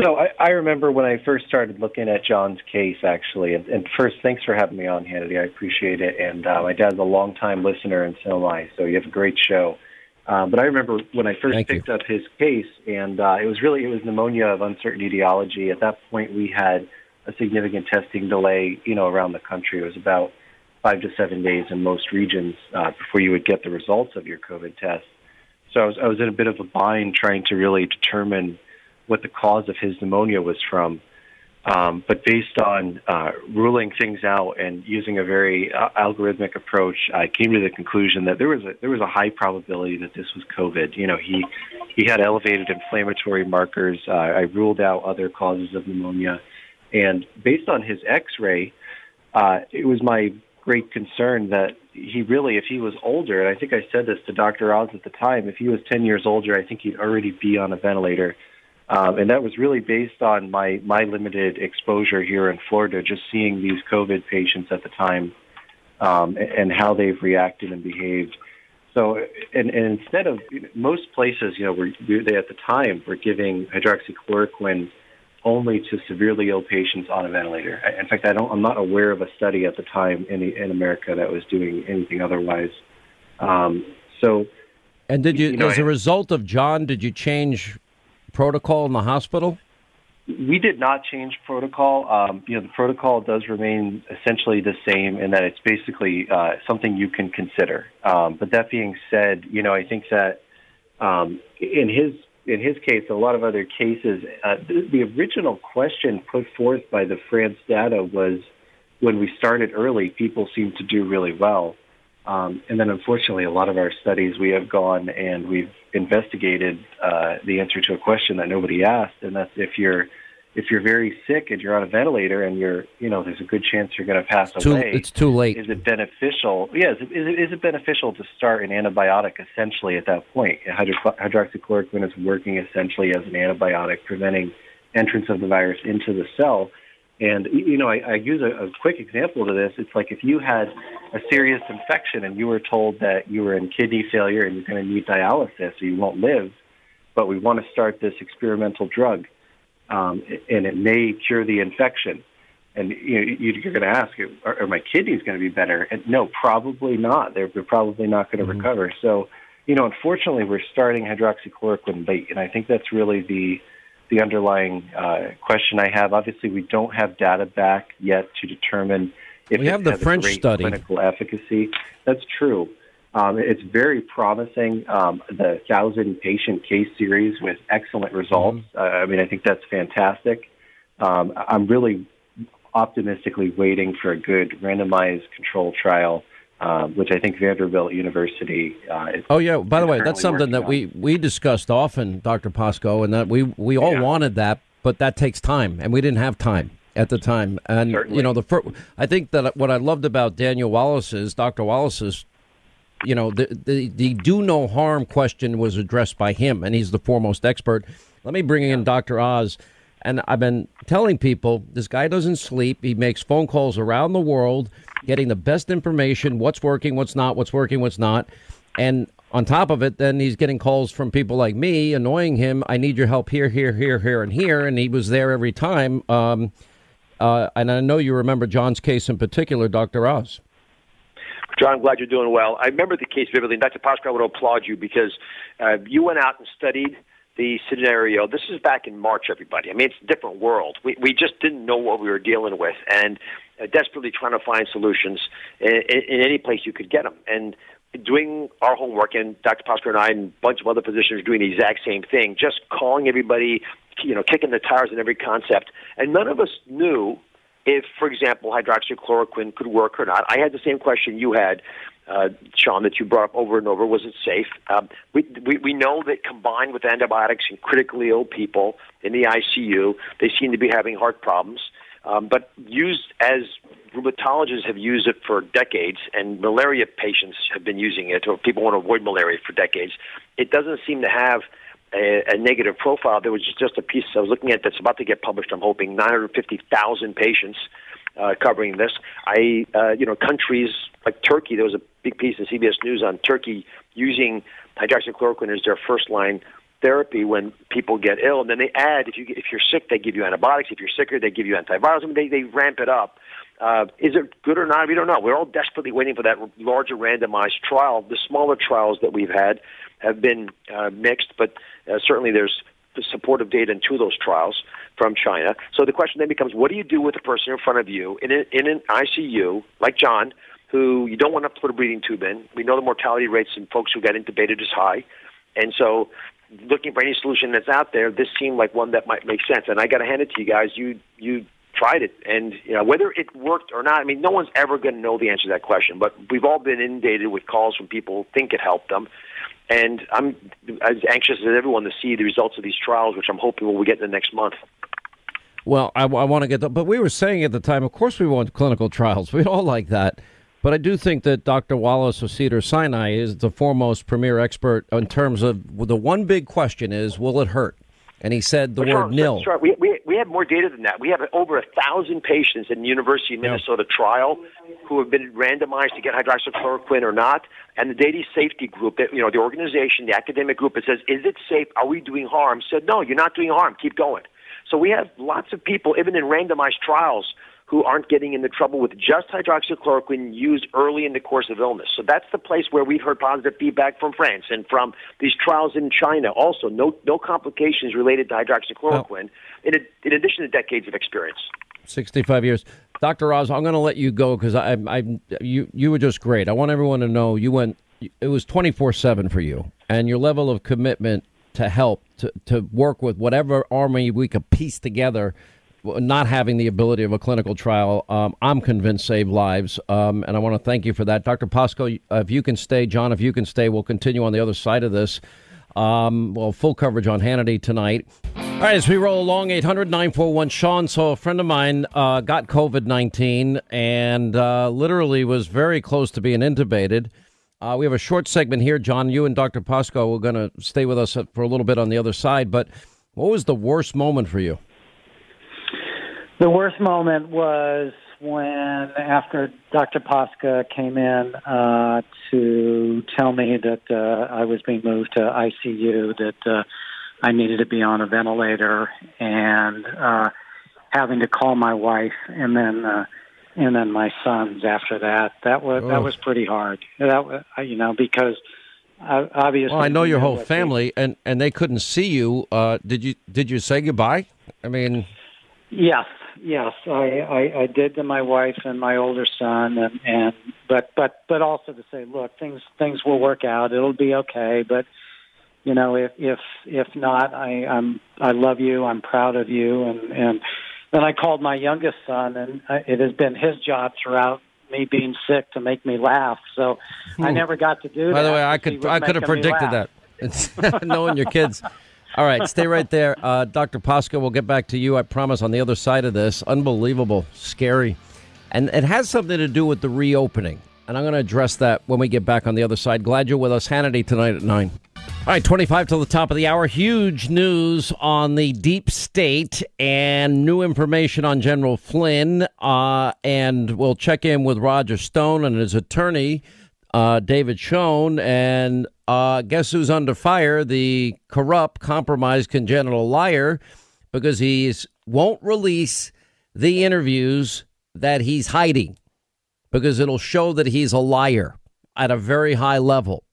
So I, I remember when I first started looking at John's case, actually, and, and first, thanks for having me on, Hannity. I appreciate it. And uh, my dad's a longtime listener, and so am I. So you have a great show. Uh, but I remember when I first Thank picked you. up his case, and uh, it was really it was pneumonia of uncertain etiology. At that point, we had a significant testing delay, you know, around the country. It was about five to seven days in most regions uh, before you would get the results of your COVID test. So I was, I was in a bit of a bind trying to really determine what the cause of his pneumonia was from. Um, but based on uh, ruling things out and using a very uh, algorithmic approach, I came to the conclusion that there was a there was a high probability that this was COVID. You know, he he had elevated inflammatory markers. Uh, I ruled out other causes of pneumonia, and based on his X-ray, uh, it was my great concern that he really, if he was older, and I think I said this to Doctor Oz at the time, if he was ten years older, I think he'd already be on a ventilator. Um, and that was really based on my, my limited exposure here in Florida, just seeing these COVID patients at the time um, and, and how they've reacted and behaved. So and, and instead of you know, most places, you know, were, they at the time were giving hydroxychloroquine only to severely ill patients on a ventilator. In fact, I don't, I'm not aware of a study at the time in, in America that was doing anything otherwise. Um, so, and did you, you know, as a result of John, did you change protocol in the hospital? We did not change protocol. Um, you know, the protocol does remain essentially the same in that it's basically uh, something you can consider. Um, but that being said, you know, I think that um, in his in his case, a lot of other cases, uh, the, the original question put forth by the France data was when we started early, people seemed to do really well. Um, and then, unfortunately, a lot of our studies, we have gone and we've investigated uh, the answer to a question that nobody asked, and that's if you're if you're very sick and you're on a ventilator and you're you know there's a good chance you're going to pass it's away. Too, it's too late. Is it beneficial? Yeah, is it, is, it, is it beneficial to start an antibiotic essentially at that point? Hydro, hydroxychloroquine is working essentially as an antibiotic, preventing entrance of the virus into the cell. And, you know, I, I use a, a quick example to this. It's like if you had a serious infection and you were told that you were in kidney failure and you're going to need dialysis or you won't live, but we want to start this experimental drug, um, and it may cure the infection. And you know, you're going to ask, are, are my kidneys going to be better? And no, probably not. They're, they're probably not going to mm-hmm. recover. So, you know, unfortunately, we're starting hydroxychloroquine late, and I think that's really the the underlying uh, question I have. Obviously, we don't have data back yet to determine if we have the French study clinical efficacy. That's true. Um, it's very promising. Um, the thousand patient case series with excellent results. Mm-hmm. Uh, I mean, I think that's fantastic. Um, I'm really optimistically waiting for a good randomized control trial, uh, which I think Vanderbilt University uh, is. Oh, yeah. By the way, that's something that we, we discussed often, Doctor Pascoe, and that we, we all yeah. wanted that, but that takes time, and we didn't have time at the time. And, Certainly. you know, the first, I think that what I loved about Daniel Wallace's, Doctor Wallace's, you know, the, the, the do no harm question was addressed by him, and he's the foremost expert. Let me bring in Doctor Oz. And I've been telling people, this guy doesn't sleep. He makes phone calls around the world, getting the best information, what's working, what's not, what's working, what's not. And on top of it, then he's getting calls from people like me, annoying him. I need your help here, here, here, here, and here. And he was there every time. Um, uh, and I know you remember John's case in particular, Doctor Oz. John, I'm glad you're doing well. I remember the case vividly. Doctor Pascoe, I would applaud you because uh, you went out and studied the scenario. This is back in March, everybody. I mean, it's a different world. We we just didn't know what we were dealing with, and uh, desperately trying to find solutions in, in, in any place you could get them. And doing our homework, and Doctor Pascoe and I and a bunch of other physicians are doing the exact same thing, just calling everybody, you know, kicking the tires in every concept. And none of us knew if, for example, hydroxychloroquine could work or not. I had the same question you had, uh, Sean, that you brought up over and over. Was it safe? Um, we, we we know that combined with antibiotics in critically ill people in the I C U, they seem to be having heart problems. Um, but used as rheumatologists have used it for decades, and malaria patients have been using it, or people want to avoid malaria for decades, it doesn't seem to have A, a negative profile. There was just a piece I was looking at that's about to get published, I'm hoping, nine hundred fifty thousand patients uh, covering this. I, uh, you know, countries like Turkey, there was a big piece in C B S News on Turkey using hydroxychloroquine as their first-line therapy when people get ill. And then they add, if, you, if you're sick, they give you antibiotics. If you're sicker, they give you antivirals. I mean, they, they ramp it up. Uh, is it good or not? We don't know. We're all desperately waiting for that larger randomized trial. The smaller trials that we've had have been uh, mixed, but uh, certainly there's the supportive data in two of those trials from China. So the question then becomes, what do you do with the person in front of you in, a, in an I C U, like John, who you don't want to have to put a breathing tube in. We know the mortality rates in folks who got intubated is high. And so looking for any solution that's out there, this seemed like one that might make sense. And I got to hand it to you guys. You you tried it. And you know, whether it worked or not, I mean, no one's ever going to know the answer to that question. But we've all been inundated with calls from people who think it helped them. And I'm as anxious as everyone to see the results of these trials, which I'm hoping we'll get in the next month. Well, I, I want to get the, but we were saying at the time, of course we want clinical trials. We all like that. But I do think that Doctor Wallace of Cedars-Sinai is the foremost premier expert in terms of the one big question is, will it hurt? And he said the but word nil. That's right. We, we, we have more data than that. We have over a thousand patients in the University of Minnesota yeah. trial who have been randomized to get hydroxychloroquine or not. And the data safety group, that, you know, the organization, the academic group that says, is it safe? Are we doing harm? Said, no, you're not doing harm. Keep going. So we have lots of people, even in randomized trials, who aren't getting into trouble with just hydroxychloroquine used early in the course of illness. So that's the place where we've heard positive feedback from France and from these trials in China also. No no complications related to hydroxychloroquine, oh. in, a, in addition to decades of experience. sixty-five years. Doctor Oz, I'm going to let you go because I, I, you, you were just great. I want everyone to know you went. It was twenty-four seven for you, and your level of commitment to help, to, to work with whatever army we could piece together, not having the ability of a clinical trial, um, I'm convinced saved lives, um, and I want to thank you for that. Doctor Pascoe, if you can stay, John, if you can stay, we'll continue on the other side of this. Um, well, full coverage on Hannity tonight. All right, as we roll along, eight hundred nine four one Sean. So a friend of mine uh, got COVID nineteen and uh, literally was very close to being intubated. Uh, we have a short segment here, John. You and Doctor Pascoe are going to stay with us for a little bit on the other side, but what was the worst moment for you? The worst moment was when, after Doctor Pascoe came in uh, to tell me that uh, I was being moved to I C U, that uh, I needed to be on a ventilator, and uh, having to call my wife, and then uh, and then my sons after that. That was oh. that was pretty hard. That you know because I, obviously. Well, I know your whole family, and, and they couldn't see you. Uh, did you did you say goodbye? I mean. Yes. Yes, I, I, I did to my wife and my older son, and, and but but but also to say, look, things things will work out. It'll be okay. But you know, if if if not, I I'm, I love you. I'm proud of you. And and then I called my youngest son, and I, it has been his job throughout me being sick to make me laugh. So hmm. I never got to do that. By the way, I could I could have predicted that. It's knowing your kids. All right, stay right there. Uh, Doctor Pascoe, we'll get back to you, I promise, on the other side of this. Unbelievable, scary. And it has something to do with the reopening. And I'm going to address that when we get back on the other side. Glad you're with us. Hannity tonight at nine. All right, twenty-five till the top of the hour. Huge news on the deep state and new information on General Flynn. Uh, and we'll check in with Roger Stone and his attorney, uh, David Schoen, and... Uh, guess who's under fire? The corrupt, compromised, congenital liar, because he won't release the interviews that he's hiding because it'll show that he's a liar at a very high level.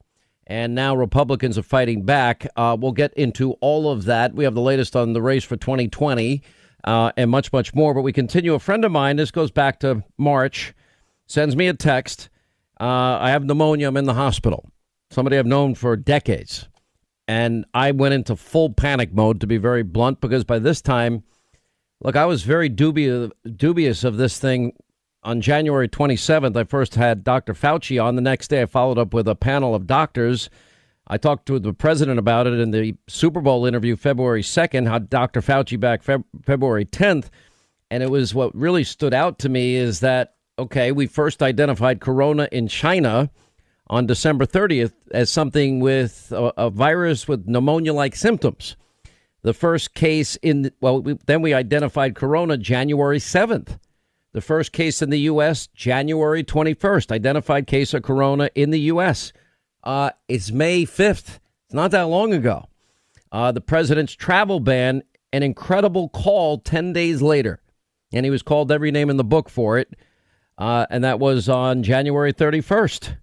And now Republicans are fighting back. Uh, we'll get into all of that. We have the latest on the race for twenty twenty uh, and much, much more. But we continue. A friend of mine, this goes back to March, sends me a text. Uh, I have pneumonia. I'm in the hospital. Somebody I've known for decades. And I went into full panic mode, to be very blunt, because by this time, look, I was very dubious, dubious of this thing. On January twenty-seventh, I first had Doctor Fauci on. The next day, I followed up with a panel of doctors. I talked to the president about it in the Super Bowl interview February second, had Doctor Fauci back Feb- February tenth. And it was what really stood out to me is that, okay, we first identified corona in China on December thirtieth as something with a, a virus with pneumonia-like symptoms. The first case in, well, we, then we identified corona January seventh. The first case in the U S, January twenty-first, identified case of corona in the U S. Uh, it's May fifth. It's not that long ago. Uh, the president's travel ban, an incredible call ten days later. And he was called every name in the book for it. Uh, and that was on January thirty-first.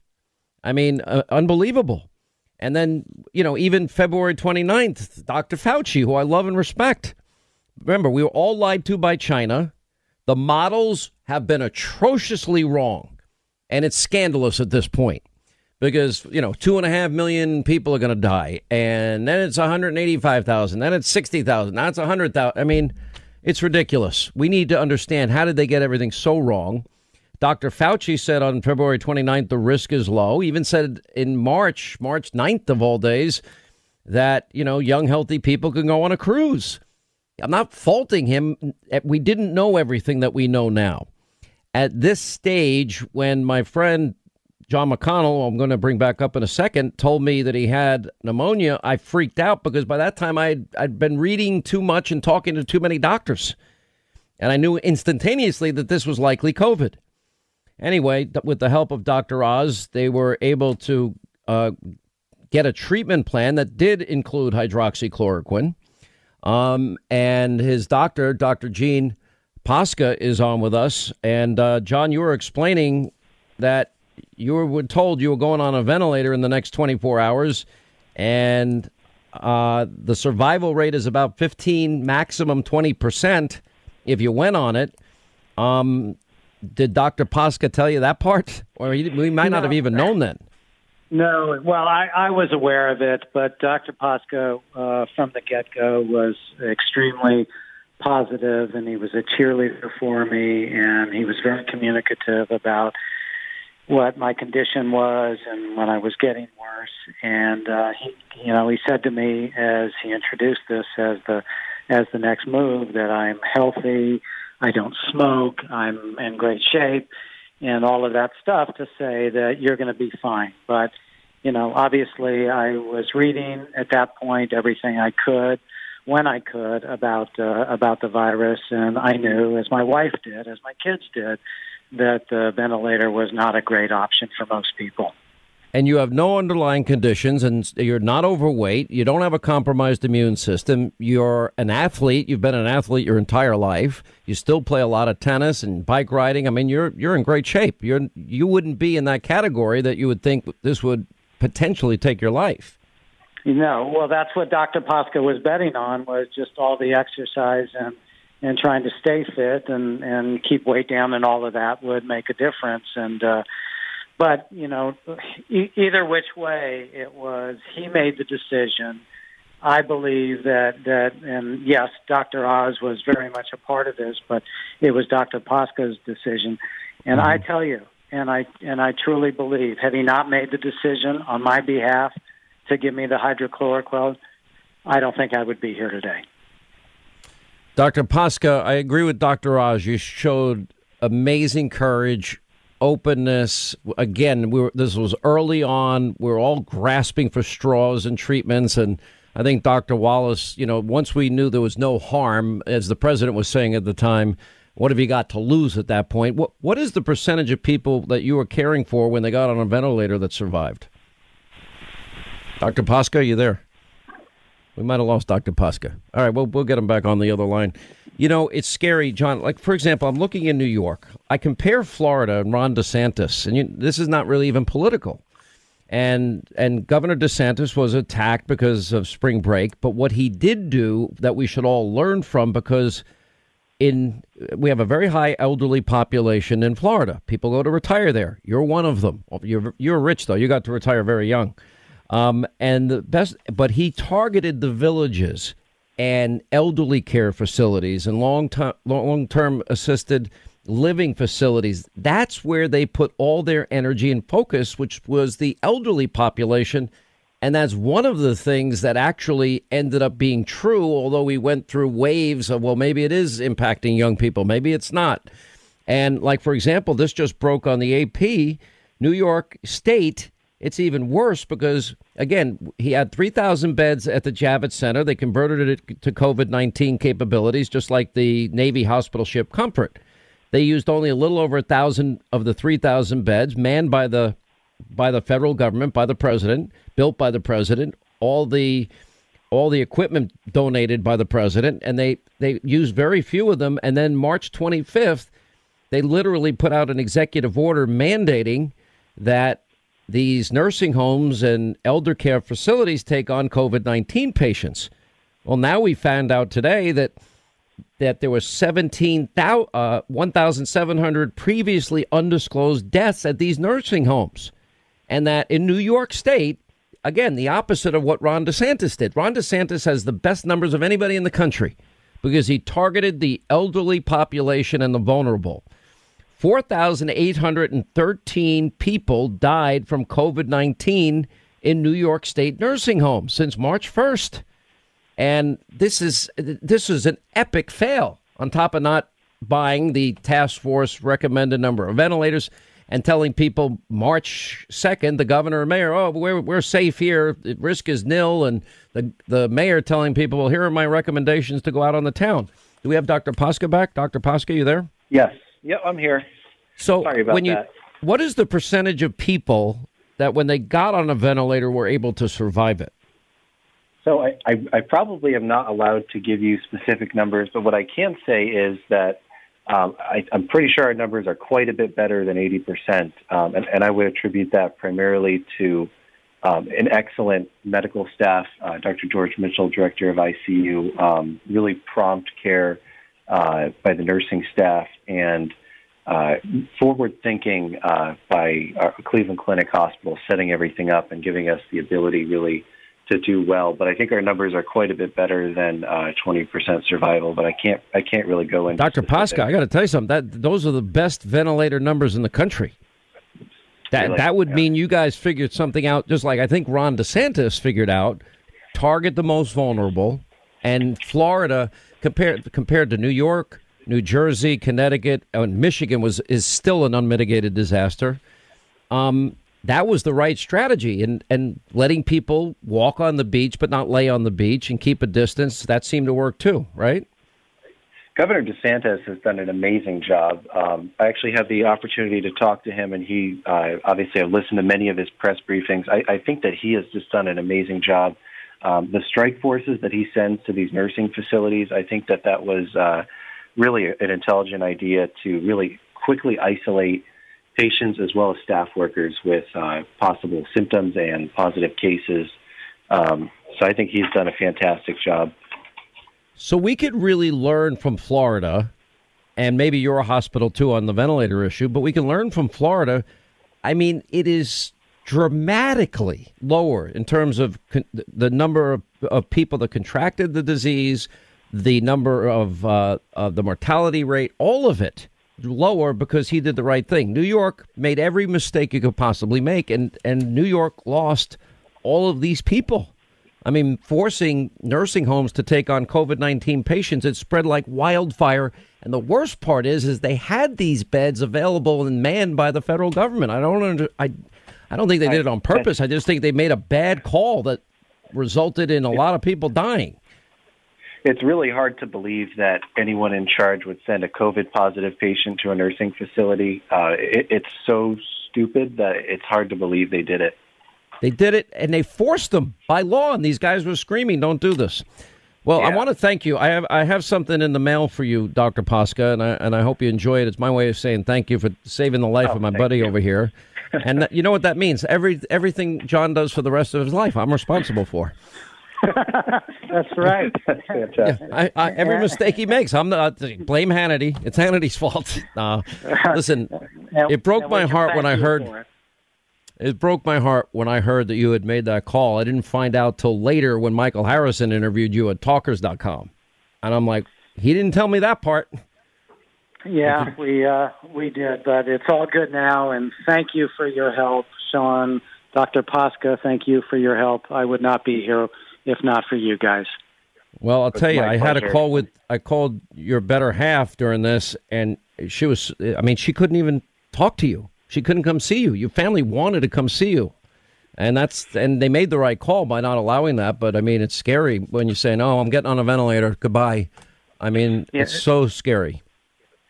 I mean, uh, unbelievable. And then, you know, even February twenty-ninth, Doctor Fauci, who I love and respect. Remember, we were all lied to by China. The models have been atrociously wrong. And it's scandalous at this point because, you know, two and a half million people are going to die. And then it's one hundred eighty-five thousand. Then it's sixty thousand. Now it's one hundred thousand. I mean, it's ridiculous. We need to understand, how did they get everything so wrong? Doctor Fauci said on February twenty-ninth, the risk is low. He even said in March, March ninth of all days, that, you know, young, healthy people can go on a cruise. I'm not faulting him. We didn't know everything that we know now. At this stage, when my friend John McConnell, I'm going to bring back up in a second, told me that he had pneumonia, I freaked out because by that time I'd, I'd been reading too much and talking to too many doctors. And I knew instantaneously that this was likely COVID. Anyway, with the help of Doctor Oz, they were able to uh, get a treatment plan that did include hydroxychloroquine. Um, and his doctor, Dr. Gene Pascoe, is on with us. And, uh, John, you were explaining that you were told you were going on a ventilator in the next twenty-four hours. And uh, the survival rate is about fifteen, maximum twenty percent if you went on it. Um, did Doctor Pascoe tell you that part? Or he, we might not no. have even known that. No. Well, I, I was aware of it, but Doctor Pascoe uh, from the get-go was extremely positive, and he was a cheerleader for me, and he was very communicative about what my condition was and when I was getting worse. And uh, he, you know, he said to me as he introduced this as the as the next move that I'm healthy, I don't smoke, I'm in great shape, and all of that stuff to say that you're going to be fine. But, you know, obviously I was reading at that point everything I could when I could about uh, about the virus, and I knew, as my wife did, as my kids did, that the ventilator was not a great option for most people. And you have no underlying conditions, and you're not overweight, you don't have a compromised immune system, you're an athlete, you've been an athlete your entire life, you still play a lot of tennis and bike riding. I mean, you're you're in great shape. You're you wouldn't be in that category that you would think this would potentially take your life. You know, well, that's what Doctor Pascoe was betting on, was just all the exercise and, and trying to stay fit and, and keep weight down, and all of that would make a difference. And uh, but, you know, e- either which way it was, he made the decision. I believe that, that, and yes, Doctor Oz was very much a part of this, but it was Doctor Pascoe's decision. And mm-hmm. I tell you, and I and I truly believe, had he not made the decision on my behalf to give me the hydrochloroquine, I don't think I would be here today. Doctor Pascoe, I agree with Doctor Oz. You showed amazing courage, openness. Again, we were, this was early on. We were all grasping for straws and treatments. And I think Doctor Wallace, you know, once we knew there was no harm, as the president was saying at the time, what have you got to lose at that point? What, what is the percentage of people that you were caring for when they got on a ventilator that survived? Doctor Pascoe, you there? We might have lost Doctor Pascoe. All right, well, we'll get him back on the other line. You know, it's scary, John. Like, for example, I'm looking in New York. I compare Florida and Ron DeSantis, and you, this is not really even political. And and Governor DeSantis was attacked because of spring break. But what he did do that we should all learn from, because in we have a very high elderly population in Florida. People go to retire there. You're one of them. You're, you're rich, though. You got to retire very young. Um, and the best, but he targeted the villages and elderly care facilities and long term, long term assisted living facilities. That's where they put all their energy and focus, which was the elderly population. And that's one of the things that actually ended up being true, although we went through waves of, well, maybe it is impacting young people. Maybe it's not. And like, for example, this just broke on the A P, New York State. It's even worse because, again, he had three thousand beds at the Javits Center. They converted it to COVID nineteen capabilities, just like the Navy hospital ship Comfort. They used only a little over one thousand of the three thousand beds, manned by the by the federal government, by the president, built by the president, all the all the equipment donated by the president. And they, they used very few of them. And then March twenty-fifth, they literally put out an executive order mandating that these nursing homes and elder care facilities take on COVID nineteen patients. Well, now we found out today that that there were seventeen thousand, uh, one thousand seven hundred previously undisclosed deaths at these nursing homes. And that in New York State, again, the opposite of what Ron DeSantis did. Ron DeSantis has the best numbers of anybody in the country because he targeted the elderly population and the vulnerable. four thousand eight hundred thirteen people died from COVID nineteen in New York State nursing homes since March first. And this is this is an epic fail on top of not buying the task force recommended number of ventilators and telling people March second, the governor and mayor, oh, we're, we're safe here. The risk is nil. And the, the mayor telling people, well, here are my recommendations to go out on the town. Do we have Doctor Pascoe back? Doctor Pascoe, you there? Yes. Yep, I'm here. So sorry about when you, that. What is the percentage of people that when they got on a ventilator were able to survive it? So I, I, I probably am not allowed to give you specific numbers, but what I can say is that um, I, I'm pretty sure our numbers are quite a bit better than eighty percent, um, and, and I would attribute that primarily to um, an excellent medical staff, uh, Doctor George Mitchell, director of I C U, um, really prompt care uh, by the nursing staff, and uh, forward-thinking uh, by our Cleveland Clinic Hospital, setting everything up and giving us the ability really to do well. But I think our numbers are quite a bit better than uh, twenty percent survival, but I can't I can't really go into Doctor Pascoe, I got to tell you something. That those are the best ventilator numbers in the country. That really? that would yeah. mean you guys figured something out, just like I think Ron DeSantis figured out, target the most vulnerable, and Florida compared compared to New York, New Jersey, Connecticut, and Michigan was is still an unmitigated disaster. Um That was the right strategy, and, and letting people walk on the beach but not lay on the beach and keep a distance, that seemed to work too, right? Governor DeSantis has done an amazing job. Um, I actually had the opportunity to talk to him, and he uh, obviously I've listened to many of his press briefings. I, I think that he has just done an amazing job. Um, the strike forces that he sends to these nursing facilities, I think that that was uh, really an intelligent idea to really quickly isolate patients as well as staff workers with uh, possible symptoms and positive cases. Um, so I think he's done a fantastic job. So we could really learn from Florida, and maybe you're a hospital too on the ventilator issue, but we can learn from Florida. I mean, it is dramatically lower in terms of con- the number of, of people that contracted the disease, the number of, uh, of the mortality rate, all of it. Lower because he did the right thing. New York made every mistake you could possibly make, and, and New York lost all of these people. I mean, forcing nursing homes to take on COVID nineteen patients, it spread like wildfire. And the worst part is, is they had these beds available and manned by the federal government. I don't under, I, I don't think they did it on purpose. I just think they made a bad call that resulted in a lot of people dying. It's really hard to believe that anyone in charge would send a COVID-positive patient to a nursing facility. Uh, it, it's so stupid that it's hard to believe they did it. They did it, and they forced them by law, and these guys were screaming, don't do this. Well, yeah. I want to thank you. I have I have something in the mail for you, Doctor Pascoe, and I, and I hope you enjoy it. It's my way of saying thank you for saving the life oh, of my buddy you. over here. And that, you know what that means? Every Everything John does for the rest of his life, I'm responsible for. That's right. That's fantastic. Yeah, I, I, every mistake he makes, I'm not blame Hannity. It's Hannity's fault. Uh, listen, now, it broke my heart when I heard. It. it broke my heart when I heard that you had made that call. I didn't find out till later when Michael Harrison interviewed you at Talkers dot com, and I'm like, he didn't tell me that part. Yeah, we uh, we did, but it's all good now. And thank you for your help, Sean. Doctor Pascoe, thank you for your help. I would not be here if not for you guys. Well, I'll tell you, I had a call with, I called your better half during this, and she was, I mean, she couldn't even talk to you. She couldn't come see you. Your family wanted to come see you. And that's, and they made the right call by not allowing that. But I mean, it's scary when you say, no, I'm getting on a ventilator. Goodbye. I mean, yeah. It's so scary.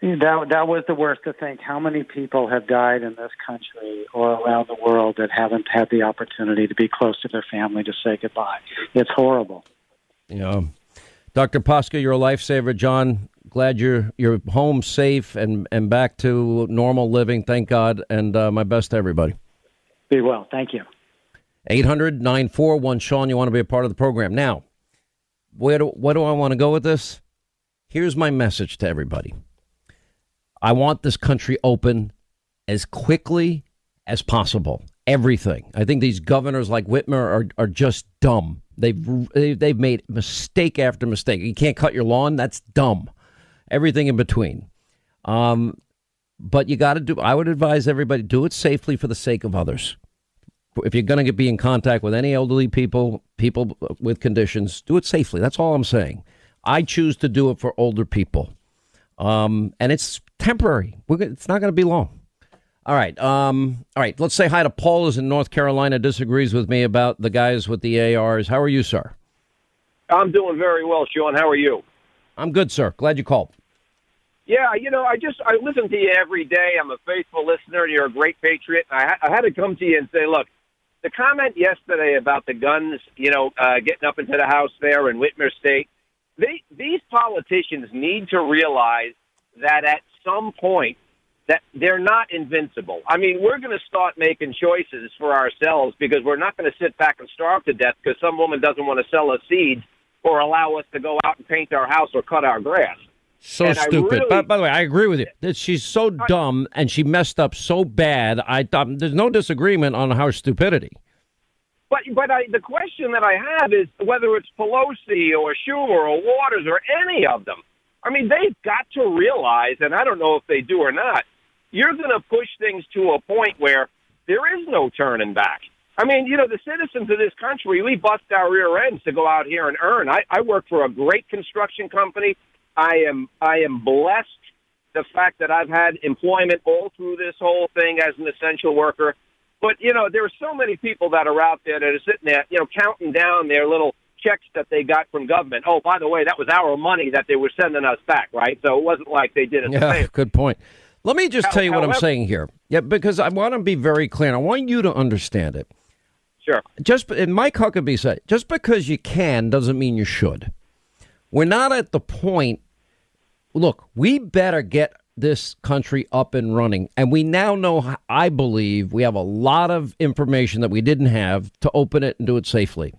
That, that was the worst to think. How many people have died in this country or around the world that haven't had the opportunity to be close to their family to say goodbye? It's horrible. Yeah. Doctor Pascoe, you're a lifesaver. John, glad you're, you're home safe and, and back to normal living, thank God, and uh, my best to everybody. Be well. Thank you. eight hundred nine four one Sean, you want to be a part of the program. Now, where do, where do I want to go with this? Here's my message to everybody. I want this country open as quickly as possible. Everything. I think these governors like Whitmer are, are just dumb. They've they've made mistake after mistake. You can't cut your lawn. That's dumb. Everything in between. Um, but you got to do. I would advise everybody do it safely for the sake of others. If you're going to be in contact with any elderly people, people with conditions, do it safely. That's all I'm saying. I choose to do it for older people. Um, and it's temporary. We're, it's not going to be long. All right. Um, all right. Let's say hi to Paul is in North Carolina, disagrees with me about the guys with the A Rs. How are you, sir? I'm doing very well, Sean. How are you? I'm good, sir. Glad you called. Yeah, you know, I just I listen to you every day. I'm a faithful listener. You're a great patriot. I, I had to come to you and say, look, the comment yesterday about the guns, you know, uh, getting up into the house there in Whitmer State, they, these politicians need to realize that at some point, that they're not invincible. I mean, we're going to start making choices for ourselves because we're not going to sit back and starve to death because some woman doesn't want to sell us seeds or allow us to go out and paint our house or cut our grass. So and stupid. Really, by, by the way, I agree with you. She's so dumb and she messed up so bad. I thought there's no disagreement on her stupidity. But but I, the question that I have is whether it's Pelosi or Schumer or Waters or any of them. I mean, they've got to realize, and I don't know if they do or not, you're going to push things to a point where there is no turning back. I mean, you know, the citizens of this country, we bust our rear ends to go out here and earn. I, I work for a great construction company. I am I am blessed the fact that I've had employment all through this whole thing as an essential worker. But, you know, there are so many people that are out there that are sitting there, you know, counting down their little checks that they got from government. Oh, by the way, that was our money that they were sending us back, right? So it wasn't like they did it. Yeah, good point. Let me just tell you what I'm saying here. Yeah, because I want to be very clear. I want you to understand it. Sure. Just and Mike Huckabee said, just because you can doesn't mean you should. We're not at the point. Look, we better get this country up and running. And we now know, I believe, we have a lot of information that we didn't have to open it and do it safely.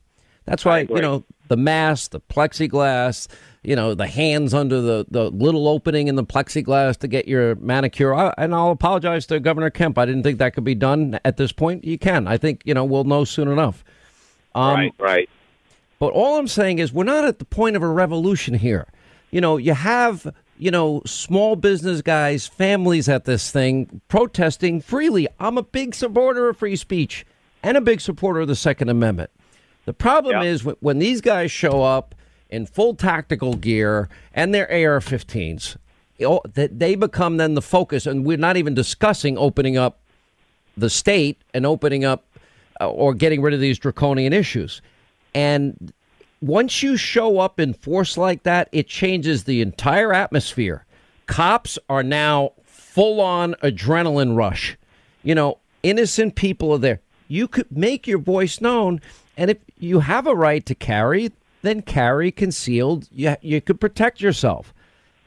That's why, you know, the mask, the plexiglass, you know, the hands under the, the little opening in the plexiglass to get your manicure. I, and I'll apologize to Governor Kemp. I didn't think that could be done at this point. You can. I think, you know, we'll know soon enough. Um, right, right. But all I'm saying is we're not at the point of a revolution here. You know, you have, you know, small business guys, families at this thing protesting freely. I'm a big supporter of free speech and a big supporter of the Second Amendment. The problem yeah. is when these guys show up in full tactical gear and their A R fifteens, they become then the focus. And we're not even discussing opening up the state and opening up uh, or getting rid of these draconian issues. And once you show up in force like that, it changes the entire atmosphere. Cops are now full on adrenaline rush. You know, innocent people are there. You could make your voice known. And if you have a right to carry, then carry concealed. You, you could protect yourself.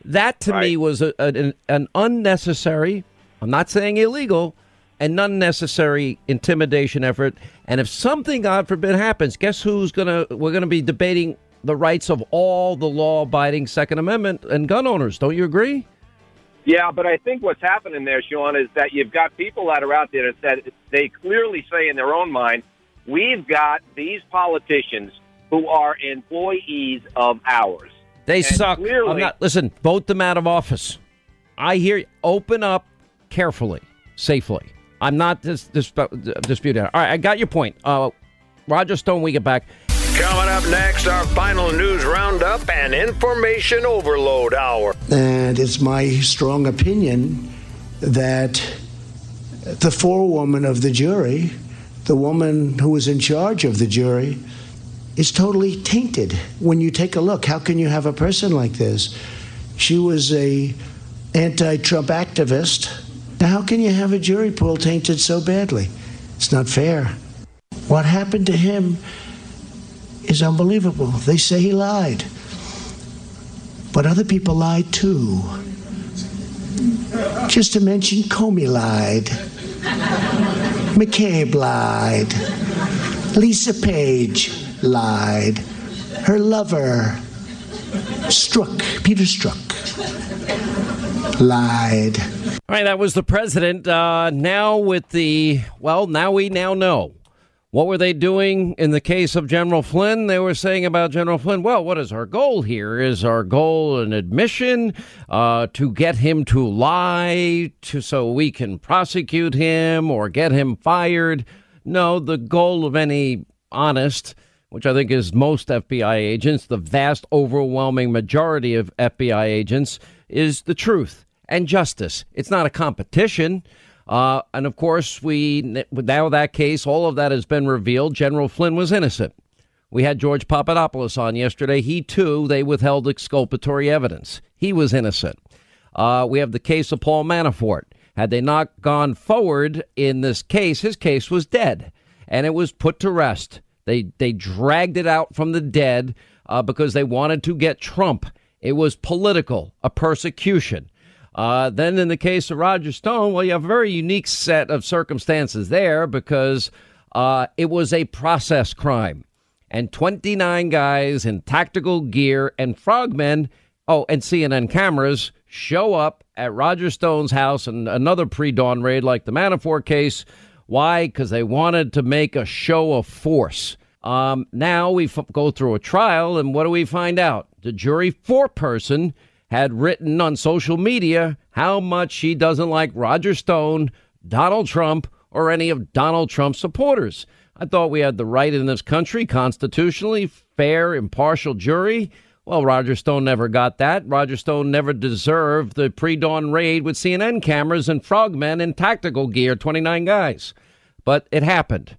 That, to right. me, was a, a, an unnecessary, I'm not saying illegal, an unnecessary intimidation effort. And if something, God forbid, happens, guess who's going to, we're going to be debating the rights of all the law-abiding Second Amendment and gun owners. Don't you agree? Yeah, but I think what's happening there, Sean, is that you've got people that are out there that they clearly say in their own mind, we've got these politicians who are employees of ours. They and suck. Clearly, I'm not, listen, vote them out of office. I hear you. Open up carefully, safely. I'm not dis- dis- disputing it. All right, I got your point. Uh, Roger Stone, we get back. Coming up next, our final news roundup and information overload hour. And it's my strong opinion that the forewoman of the jury, the woman who was in charge of the jury, is totally tainted. When you take a look, how can you have a person like this? She was a anti-Trump activist. Now, how can you have a jury pool tainted so badly? It's not fair. What happened to him is unbelievable. They say he lied. But other people lied, too. Just to mention, Comey lied. McCabe lied. Lisa Page lied. Her lover Struck. Peter Struck. Lied. All right, that was the president. Uh, now with the, well, now we now know. What were they doing in the case of General Flynn? They were saying about General Flynn, well, what is our goal here? Is our goal an admission uh, to get him to lie to so we can prosecute him or get him fired? No, the goal of any honest, which I think is most F B I agents, the vast overwhelming majority of F B I agents, is the truth and justice. It's not a competition. Uh, and, of course, we now that case, all of that has been revealed. General Flynn was innocent. We had George Papadopoulos on yesterday. He, too, they withheld exculpatory evidence. He was innocent. Uh, we have the case of Paul Manafort. Had they not gone forward in this case, his case was dead, and it was put to rest. They they dragged it out from the dead uh, because they wanted to get Trump. It was political, a persecution. Uh, then in the case of Roger Stone, well, you have a very unique set of circumstances there because uh, it was a process crime. And twenty-nine guys in tactical gear and frogmen, oh, and C N N cameras, show up at Roger Stone's house in another pre-dawn raid like the Manafort case. Why? Because they wanted to make a show of force. Um, now we f- go through a trial, and what do we find out? The jury foreperson had written on social media how much she doesn't like Roger Stone, Donald Trump, or any of Donald Trump's supporters. I thought we had the right in this country, constitutionally, fair, impartial jury. Well, Roger Stone never got that. Roger Stone never deserved the pre-dawn raid with C N N cameras and frogmen in tactical gear, twenty-nine guys. But it happened.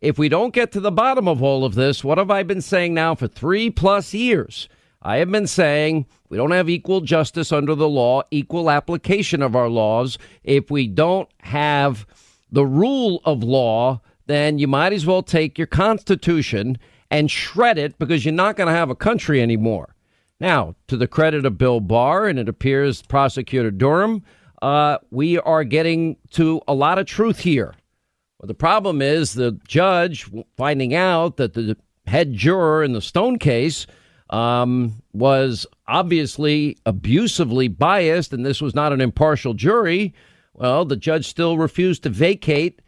If we don't get to the bottom of all of this, what have I been saying now for three plus years? I have been saying we don't have equal justice under the law, equal application of our laws. If we don't have the rule of law, then you might as well take your Constitution and shred it because you're not going to have a country anymore. Now, to the credit of Bill Barr, and it appears Prosecutor Durham, uh, we are getting to a lot of truth here. Well, the problem is the judge finding out that the head juror in the Stone case Um, was obviously abusively biased, and this was not an impartial jury. Well, the judge still refused to vacate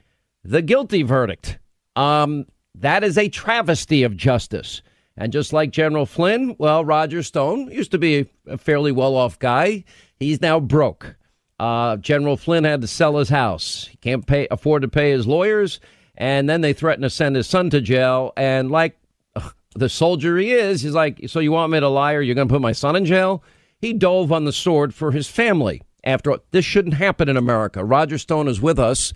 the guilty verdict. Um, that is a travesty of justice. And just like General Flynn, well, Roger Stone used to be a fairly well-off guy. He's now broke. Uh, General Flynn had to sell his house. He can't pay, afford to pay his lawyers. And then they threatened to send his son to jail. And like the soldier he is, he's like, so you want me to lie or you're going to put my son in jail? He dove on the sword for his family. After all, this shouldn't happen in America. Roger Stone is with us,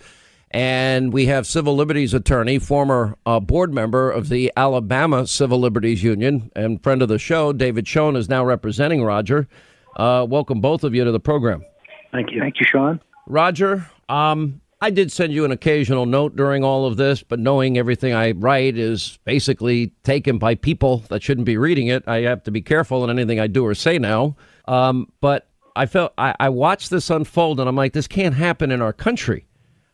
and we have civil liberties attorney, former uh, board member of the Alabama Civil Liberties Union and friend of the show, David Schoen, is now representing Roger. Uh, welcome both of you to the program. Thank you. Thank you, Sean. Roger, um... I did send you an occasional note during all of this, but knowing everything I write is basically taken by people that shouldn't be reading it. I have to be careful in anything I do or say now. Um, but I felt I, I watched this unfold and I'm like, this can't happen in our country.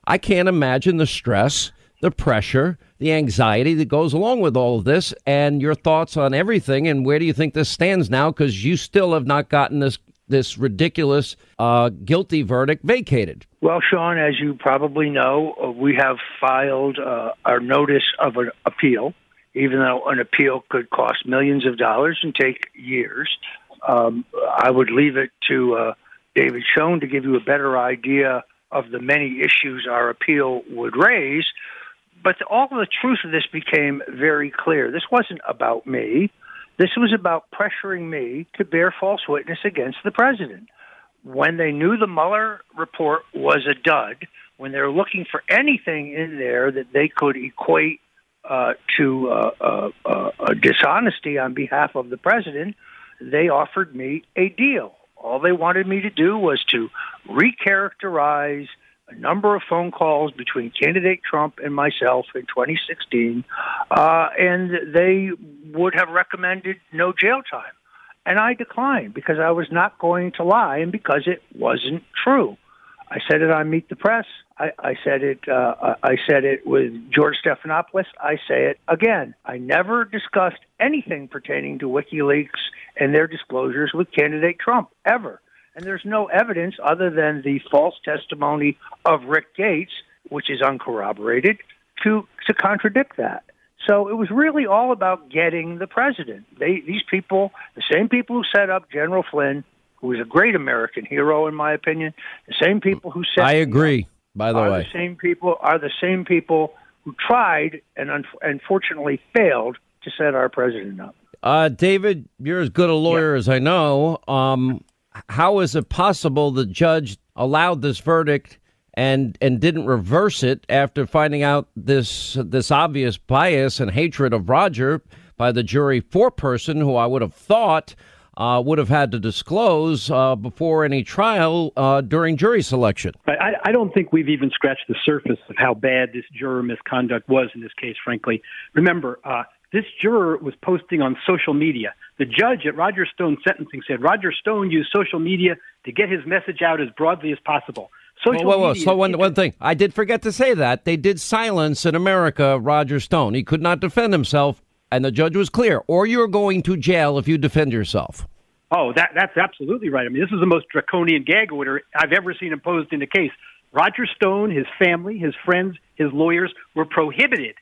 I can't imagine the stress, the pressure, the anxiety that goes along with all of this and your thoughts on everything. And where do you think this stands now? Because you still have not gotten this this ridiculous uh, guilty verdict vacated. Well, Sean, as you probably know, we have filed uh, our notice of an appeal, even though an appeal could cost millions of dollars and take years. Um, I would leave it to uh, David Schoen to give you a better idea of the many issues our appeal would raise. But all the truth of this became very clear. This wasn't about me. This was about pressuring me to bear false witness against the president. When they knew the Mueller report was a dud, when they were looking for anything in there that they could equate uh, to uh, uh, uh, dishonesty on behalf of the president, they offered me a deal. All they wanted me to do was to recharacterize a number of phone calls between candidate Trump and myself in twenty sixteen, uh, and they would have recommended no jail time. And I declined because I was not going to lie and because it wasn't true. I said it on Meet the Press. I, I said it. Uh, I said it with George Stephanopoulos. I say it again. I never discussed anything pertaining to WikiLeaks and their disclosures with candidate Trump ever. And there's no evidence other than the false testimony of Rick Gates, which is uncorroborated, to to contradict that. So it was really all about getting the president. They, these people, the same people who set up General Flynn, who was a great American hero, in my opinion, the same people who set I agree. By the way, the same people are the same people who tried and un- unfortunately failed to set our president up. Uh, David, you're as good a lawyer yeah. as I know. Um, how is it possible the judge allowed this verdict and and didn't reverse it after finding out this this obvious bias and hatred of Roger by the jury foreperson, who I would have thought Uh, would have had to disclose uh, before any trial uh, during jury selection? I, I don't think we've even scratched the surface of how bad this juror misconduct was in this case, frankly. Remember, uh, this juror was posting on social media. The judge at Roger Stone's sentencing said Roger Stone used social media to get his message out as broadly as possible. Social whoa, whoa, whoa. media so one, one thing. I did forget to say that. They did silence in America Roger Stone. He could not defend himself. And the judge was clear, or you're going to jail if you defend yourself. Oh, that, that's absolutely right. I mean, this is the most draconian gag order I've ever seen imposed in a case. Roger Stone, his family, his friends, his lawyers were prohibited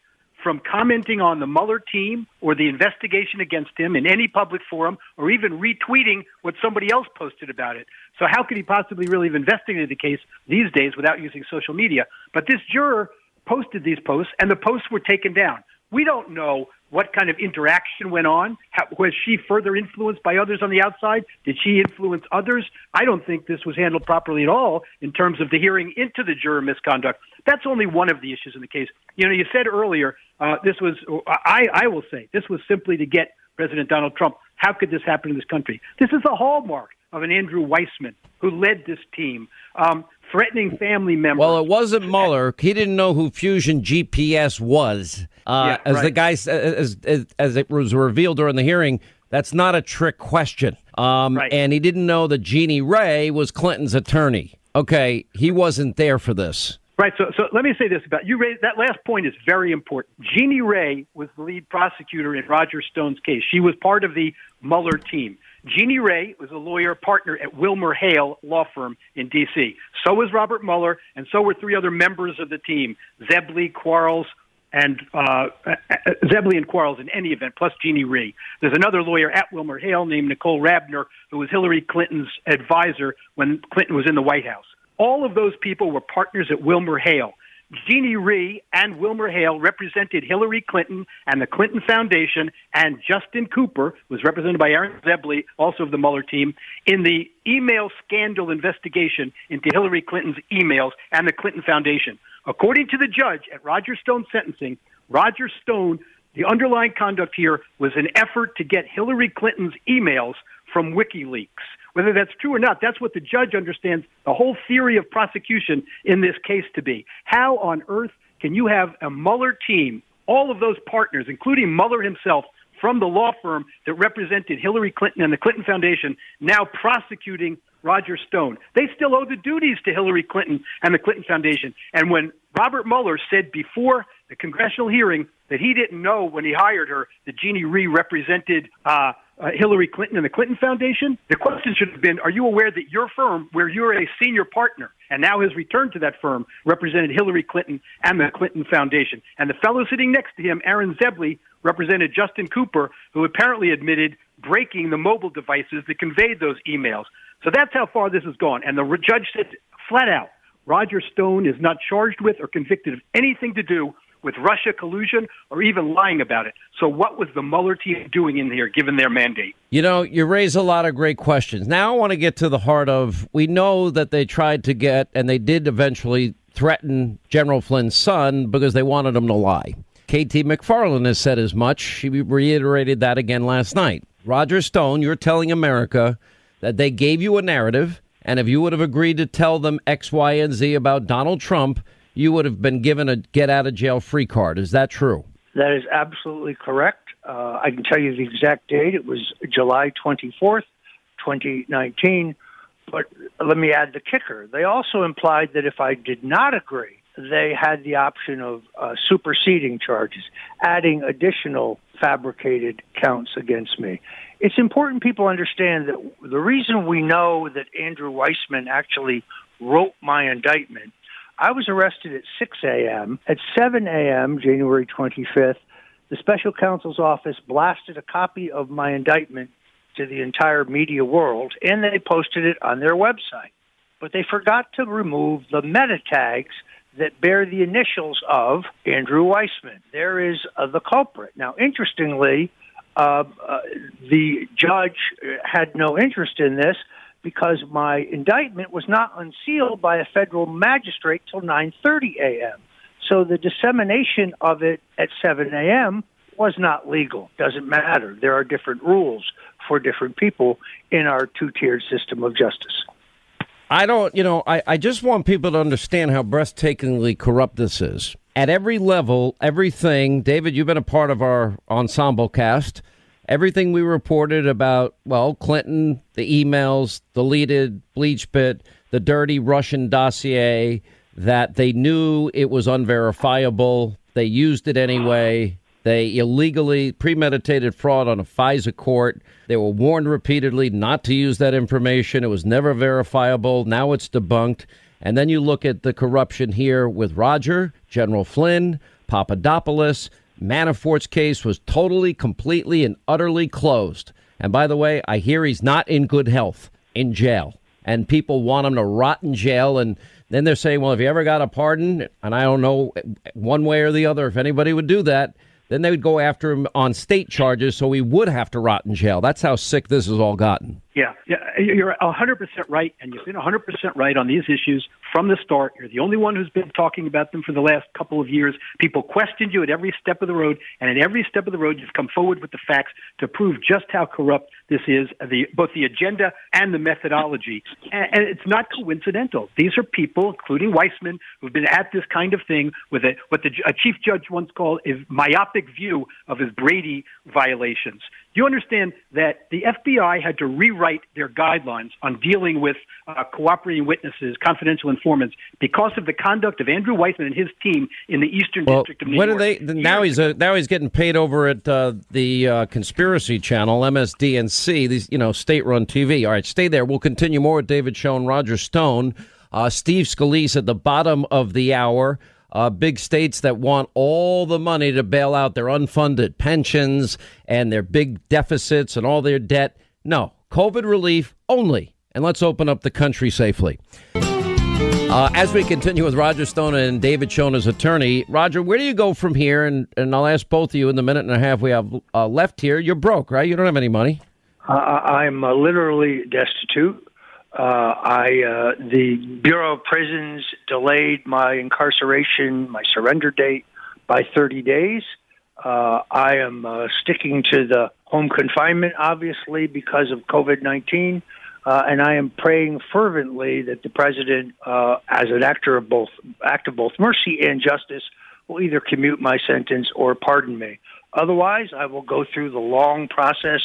from commenting on the Mueller team or the investigation against him in any public forum or even retweeting what somebody else posted about it. So how could he possibly really have investigated the case these days without using social media? But this juror posted these posts, and the posts were taken down. We don't know what kind of interaction went on. How, was she further influenced by others on the outside? Did she influence others? I don't think this was handled properly at all in terms of the hearing into the juror misconduct. That's only one of the issues in the case. You know, you said earlier, uh, this was, I, I will say, this was simply to get President Donald Trump. How could this happen in this country? This is the hallmark of an Andrew Weissman who led this team, um, threatening family members. Well, it wasn't Mueller. He didn't know who Fusion G P S was. Uh, yeah, as right. the guy, as, as as it was revealed during the hearing, that's not a trick question. Um, right. And he didn't know that Jeannie Rhee was Clinton's attorney. Okay, he wasn't there for this. Right. So, so let me say this about you. Raised, that last point is very important. Jeannie Rhee was the lead prosecutor in Roger Stone's case. She was part of the Mueller team. Jeannie Rhee was a lawyer partner at WilmerHale Law Firm in D C. So was Robert Mueller, and so were three other members of the team: Zebley, Quarles, and uh, Zebley and Quarles. In any event, plus Jeannie Rhee. There's another lawyer at WilmerHale named Nicole Rabner, who was Hillary Clinton's advisor when Clinton was in the White House. All of those people were partners at WilmerHale. Jeannie Rhee and WilmerHale represented Hillary Clinton and the Clinton Foundation, and Justin Cooper was represented by Aaron Zebley, also of the Mueller team, in the email scandal investigation into Hillary Clinton's emails and the Clinton Foundation. According to the judge at Roger Stone's sentencing, Roger Stone, the underlying conduct here was an effort to get Hillary Clinton's emails from WikiLeaks. Whether that's true or not, that's what the judge understands the whole theory of prosecution in this case to be. How on earth can you have a Mueller team, all of those partners, including Mueller himself, from the law firm that represented Hillary Clinton and the Clinton Foundation, now prosecuting Roger Stone? They still owe the duties to Hillary Clinton and the Clinton Foundation. And when Robert Mueller said before the congressional hearing that he didn't know when he hired her that Jeannie Rhee represented uh, uh, Hillary Clinton and the Clinton Foundation, the question should have been, are you aware that your firm, where you're a senior partner, and now has returned to that firm, represented Hillary Clinton and the Clinton Foundation? And the fellow sitting next to him, Aaron Zebley, represented Justin Cooper, who apparently admitted breaking the mobile devices that conveyed those emails. So that's how far this has gone. And the judge said flat out, Roger Stone is not charged with or convicted of anything to do with Russia collusion or even lying about it. So what was the Mueller team doing in here, given their mandate? You know, you raise a lot of great questions. Now I want to get to the heart of, we know that they tried to get, and they did eventually threaten General Flynn's son because they wanted him to lie. K T McFarland has said as much. She reiterated that again last night. Roger Stone, you're telling America that they gave you a narrative, and if you would have agreed to tell them X, Y, and Z about Donald Trump, you would have been given a get-out-of-jail-free card. Is that true? That is absolutely correct. Uh, I can tell you the exact date. It was July twenty-fourth, twenty nineteen. But let me add the kicker. They also implied that if I did not agree, they had the option of uh, superseding charges, adding additional fabricated counts against me. It's important people understand that the reason we know that Andrew Weissman actually wrote my indictment, I was arrested at six a.m. At seven a.m., January twenty-fifth, the special counsel's office blasted a copy of my indictment to the entire media world, and they posted it on their website. But they forgot to remove the meta tags that bear the initials of Andrew Weissman. There is uh, the culprit. Now, interestingly, uh, uh, the judge had no interest in this because my indictment was not unsealed by a federal magistrate till nine thirty a.m. So the dissemination of it at seven a.m. was not legal. Doesn't matter. There are different rules for different people in our two-tiered system of justice. I don't, you know, I, I just want people to understand how breathtakingly corrupt this is. At every level, everything, David, you've been a part of our ensemble cast. Everything we reported about, well, Clinton, the emails, deleted bleach bit, the dirty Russian dossier, that they knew it was unverifiable. They used it anyway. They illegally premeditated fraud on a FISA court. They were warned repeatedly not to use that information. It was never verifiable. Now it's debunked. And then you look at the corruption here with Roger, General Flynn, Papadopoulos. Manafort's case was totally, completely, and utterly closed. And by the way, I hear he's not in good health in jail. And people want him to rot in jail. And then they're saying, well, if you ever got a pardon, and I don't know one way or the other if anybody would do that, then they would go after him on state charges, so he would have to rot in jail. That's how sick this has all gotten. Yeah, yeah, you're one hundred percent right, and you've been one hundred percent right on these issues from the start. You're the only one who's been talking about them for the last couple of years. People questioned you at every step of the road, and at every step of the road, you've come forward with the facts to prove just how corrupt this is, the, both the agenda and the methodology. And, and it's not coincidental. These are people, including Weissman, who've been at this kind of thing with a, what the a chief judge once called a myopic view of his Brady violations. You understand that the F B I had to rewrite their guidelines on dealing with uh, cooperating witnesses, confidential informants, because of the conduct of Andrew Weissman and his team in the Eastern well, District of New what York. Are they, now, he's a, now he's getting paid over at uh, the uh, Conspiracy Channel, M S D N C, these, you know, state-run T V. All right, stay there. We'll continue more with David Schoen, Roger Stone, uh, Steve Scalise at the bottom of the hour. Uh, big states that want all the money to bail out their unfunded pensions and their big deficits and all their debt. No, COVID relief only. And let's open up the country safely. Uh, as we continue with Roger Stone and David Schoen, his attorney, Roger, where do you go from here? And, and I'll ask both of you in the minute and a half we have uh, left here. You're broke, right? You don't have any money. Uh, I'm uh, literally destitute. Uh, I uh, the Bureau of Prisons delayed my incarceration, my surrender date, by thirty days. Uh, I am uh, sticking to the home confinement, obviously, because of COVID nineteen, uh, and I am praying fervently that the president, uh, as an actor of both act of both mercy and justice, will either commute my sentence or pardon me. Otherwise, I will go through the long process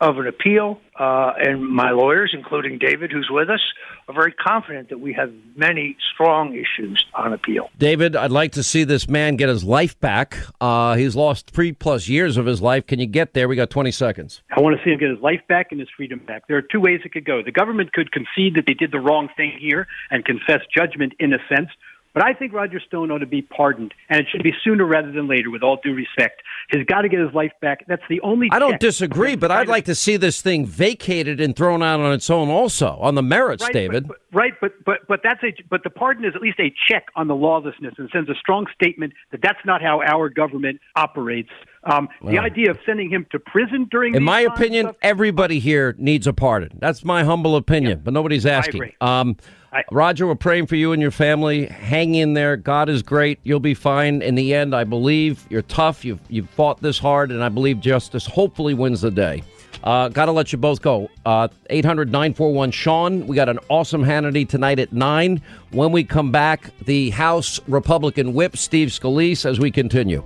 of an appeal, uh, and my lawyers, including David, who's with us, are very confident that we have many strong issues on appeal. David, I'd like to see this man get his life back. Uh, he's lost three-plus years of his life. Can you get there? We got twenty seconds. I want to see him get his life back and his freedom back. There are two ways it could go. The government could concede that they did the wrong thing here and confess judgment in a sense. But I think Roger Stone ought to be pardoned, and it should be sooner rather than later, with all due respect. He's got to get his life back. That's the only I don't disagree, but I'd like to see this thing vacated and thrown out on its own also, on the merits, right, David. But, but, right, but but but that's a, but the pardon is at least a check on the lawlessness and sends a strong statement that that's not how our government operates. Um, well, the idea of sending him to prison during in my opinion, stuff, everybody here needs a pardon. That's my humble opinion, yeah, but nobody's asking. Um, I, Roger, we're praying for you and your family. Hang in there. God is great. You'll be fine in the end. I believe you're tough. You've you've fought this hard, and I believe justice hopefully wins the day. Uh, got to let you both go. Uh, eight hundred nine four one Sean. We got an awesome Hannity tonight at nine. When we come back, the House Republican whip, Steve Scalise, as we continue.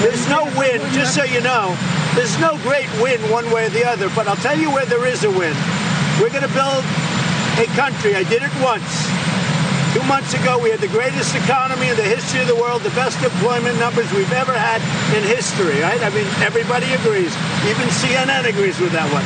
There's no win, just so you know. There's no great win one way or the other, but I'll tell you where there is a win. We're going to build a country. I did it once. Two months ago, we had the greatest economy in the history of the world, the best employment numbers we've ever had in history, right? I mean, everybody agrees. Even C N N agrees with that one.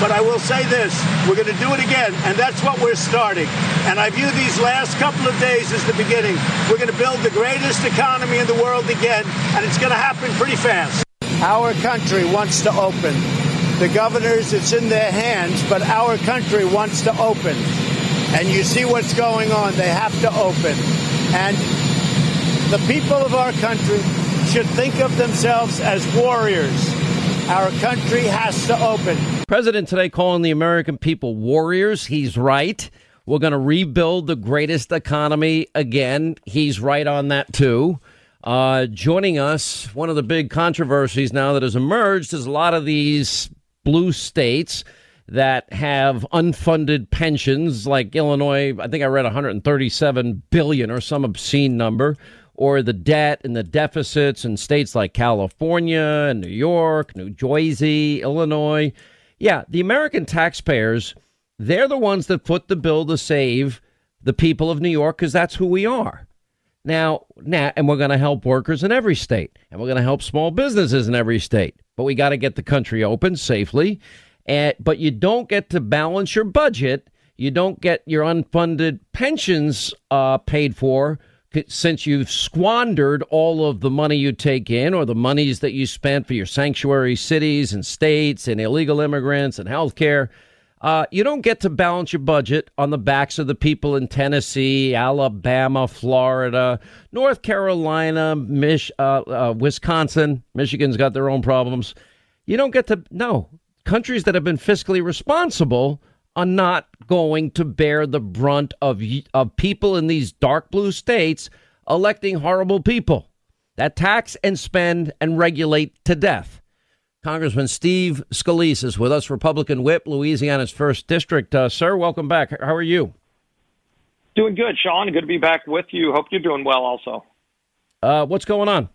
But I will say this, we're going to do it again, and that's what we're starting. And I view these last couple of days as the beginning. We're going to build the greatest economy in the world again, and it's going to happen pretty fast. Our country wants to open. The governors, it's in their hands, but our country wants to open. And you see what's going on. They have to open. And the people of our country should think of themselves as warriors. Our country has to open. President today calling the American people warriors. He's right. We're going to rebuild the greatest economy again. He's right on that, too. Uh, joining us, one of the big controversies now that has emerged is a lot of these blue states that have unfunded pensions like Illinois. I think I read one hundred thirty-seven billion dollars or some obscene number, or the debt and the deficits in states like California and New York, New Jersey, Illinois. Yeah, the American taxpayers, they're the ones that foot the bill to save the people of New York because that's who we are. Now, now, and we're going to help workers in every state, and we're going to help small businesses in every state. But we got to get the country open safely. And, but you don't get to balance your budget. You don't get your unfunded pensions uh, paid for, since you've squandered all of the money you take in or the monies that you spent for your sanctuary cities and states and illegal immigrants and health care. Uh, you don't get to balance your budget on the backs of the people in Tennessee, Alabama, Florida, North Carolina, Mich- uh, uh, Wisconsin. Michigan's got their own problems. You don't get to. No, countries that have been fiscally responsible are not going to bear the brunt of of people in these dark blue states electing horrible people that tax and spend and regulate to death. Congressman Steve Scalise is with us, Republican whip, Louisiana's first district. Uh, sir, welcome back. How are you? Doing good, Sean. Good to be back with you. Hope you're doing well also. Uh, what's going on?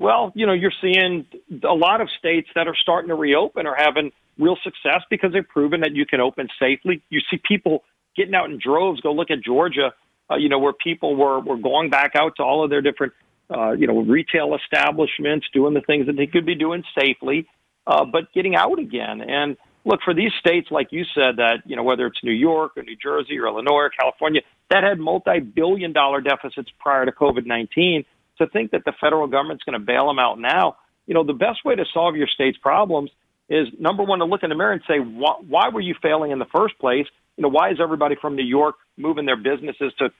Well, you know, you're seeing a lot of states that are starting to reopen or having real success because they've proven that you can open safely. You see people getting out in droves. Go look at Georgia, uh, you know, where people were, were going back out to all of their different, uh, you know, retail establishments, doing the things that they could be doing safely, uh, but getting out again. And look, for these states, like you said, that, you know, whether it's New York or New Jersey or Illinois or California, that had multi-billion dollar deficits prior to covid nineteen, to think that the federal government's going to bail them out now. You know, the best way to solve your state's problems is, number one, to look in the mirror and say, why, why were you failing in the first place? You know, why is everybody from New York moving their businesses to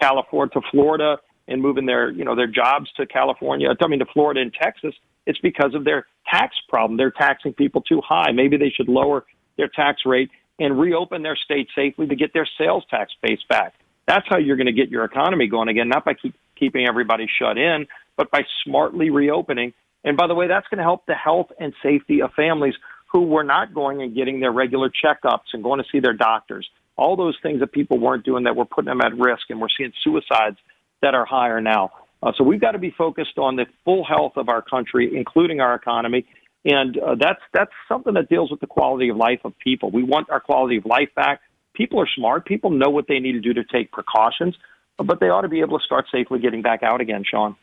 California, to Florida, and moving their, you know, their jobs to California, I mean, to Florida and Texas? It's because of their tax problem. They're taxing people too high. Maybe they should lower their tax rate and reopen their state safely to get their sales tax base back. That's how you're going to get your economy going again, not by keep, keeping everybody shut in, but by smartly reopening. And by the way, that's going to help the health and safety of families who were not going and getting their regular checkups and going to see their doctors. All those things that people weren't doing that were putting them at risk, and we're seeing suicides that are higher now. Uh, so we've got to be focused on the full health of our country, including our economy. And uh, that's that's something that deals with the quality of life of people. We want our quality of life back. People are smart. People know what they need to do to take precautions, but they ought to be able to start safely getting back out again, Sean.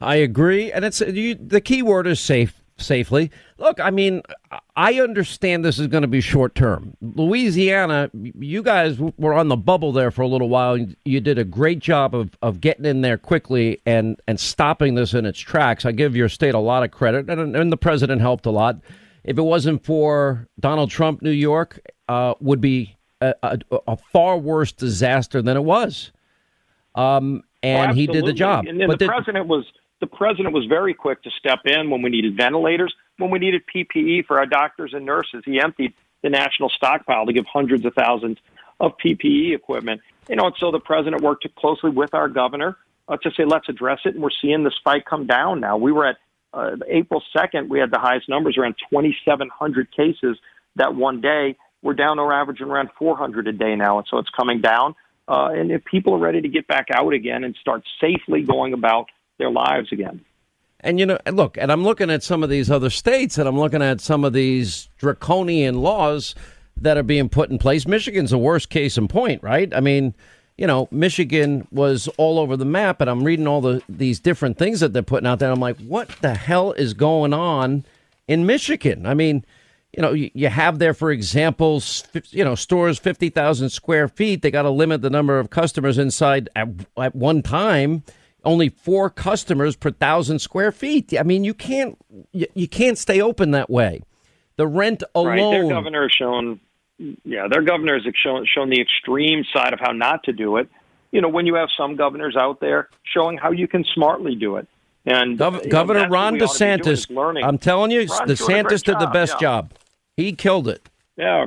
I agree. And it's you, the key word is safe, safely. Look, I mean, I understand this is going to be short term. Louisiana, you guys were on the bubble there for a little while. You did a great job of, of getting in there quickly and, and stopping this in its tracks. I give your state a lot of credit, and, and the president helped a lot. If it wasn't for Donald Trump, New York uh, would be a, a, a far worse disaster than it was. Um, and oh, he did the job. And then but the did... president was... The president was very quick to step in when we needed ventilators, when we needed P P E for our doctors and nurses. He emptied the national stockpile to give hundreds of thousands of P P E equipment. You know, and so the president worked closely with our governor uh, to say, let's address it. And we're seeing the spike come down now. We were at uh, April second, we had the highest numbers, around twenty-seven hundred cases that one day. We're down or averaging around four hundred a day now. And so it's coming down. Uh, and if people are ready to get back out again and start safely going about their lives again. And, you know, look, and I'm looking at some of these other states, and I'm looking at some of these draconian laws that are being put in place. Michigan's the worst case in point, right? I mean, you know, Michigan was all over the map, and I'm reading all the these different things that they're putting out there. I'm like, what the hell is going on in Michigan? I mean, you know, you have there, for example, you know, stores fifty thousand square feet. They got to limit the number of customers inside at, at one time. Only four customers per thousand square feet. I mean, you can't you, you can't stay open that way. The rent alone. Right, their governor has shown, yeah, their governors have shown, shown the extreme side of how not to do it. You know, when you have some governors out there showing how you can smartly do it. And Gov- Governor know, Ron DeSantis, learning. I'm telling you, Ron's DeSantis did job, the best yeah. job. He killed it. Yeah.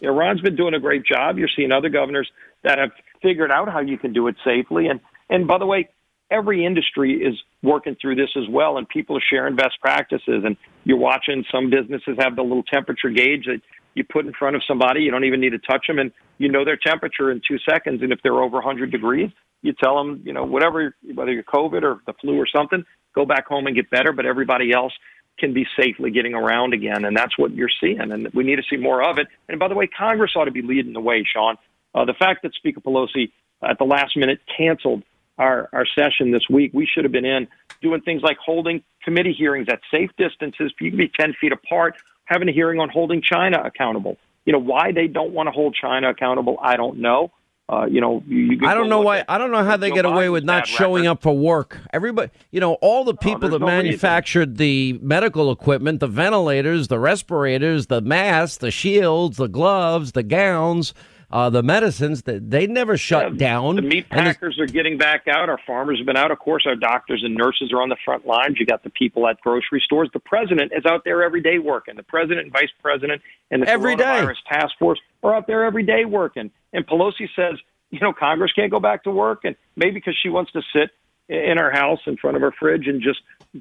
yeah, Ron's been doing a great job. You're seeing other governors that have figured out how you can do it safely. And and by the way, every industry is working through this as well, and people are sharing best practices. And you're watching some businesses have the little temperature gauge that you put in front of somebody. You don't even need to touch them, and you know their temperature in two seconds. And if they're over one hundred degrees, you tell them, you know, whatever, whether you're COVID or the flu or something, go back home and get better. But everybody else can be safely getting around again, and that's what you're seeing. And we need to see more of it. And by the way, Congress ought to be leading the way, Sean. Uh, the fact that Speaker Pelosi uh, at the last minute canceled Our, our session this week, we should have been in doing things like holding committee hearings at safe distances. You can be ten feet apart, having a hearing on holding China accountable. You know, why they don't want to hold China accountable, I don't know. Uh, you know, you, you I don't know why. At, I don't know how they get away with not showing record. up for work. Everybody, you know, all the people no, that no manufactured the medical equipment, the ventilators, the respirators, the masks, the shields, the gloves, the gowns. Uh, the medicines, that they never shut yeah, down. The meat packers are getting back out. Our farmers have been out. Of course, our doctors and nurses are on the front lines. You got the people at grocery stores. The president is out there every day working. The president and vice president and the every coronavirus day. task force are out there every day working. And Pelosi says, you know, Congress can't go back to work. And maybe because she wants to sit in her house in front of her fridge and just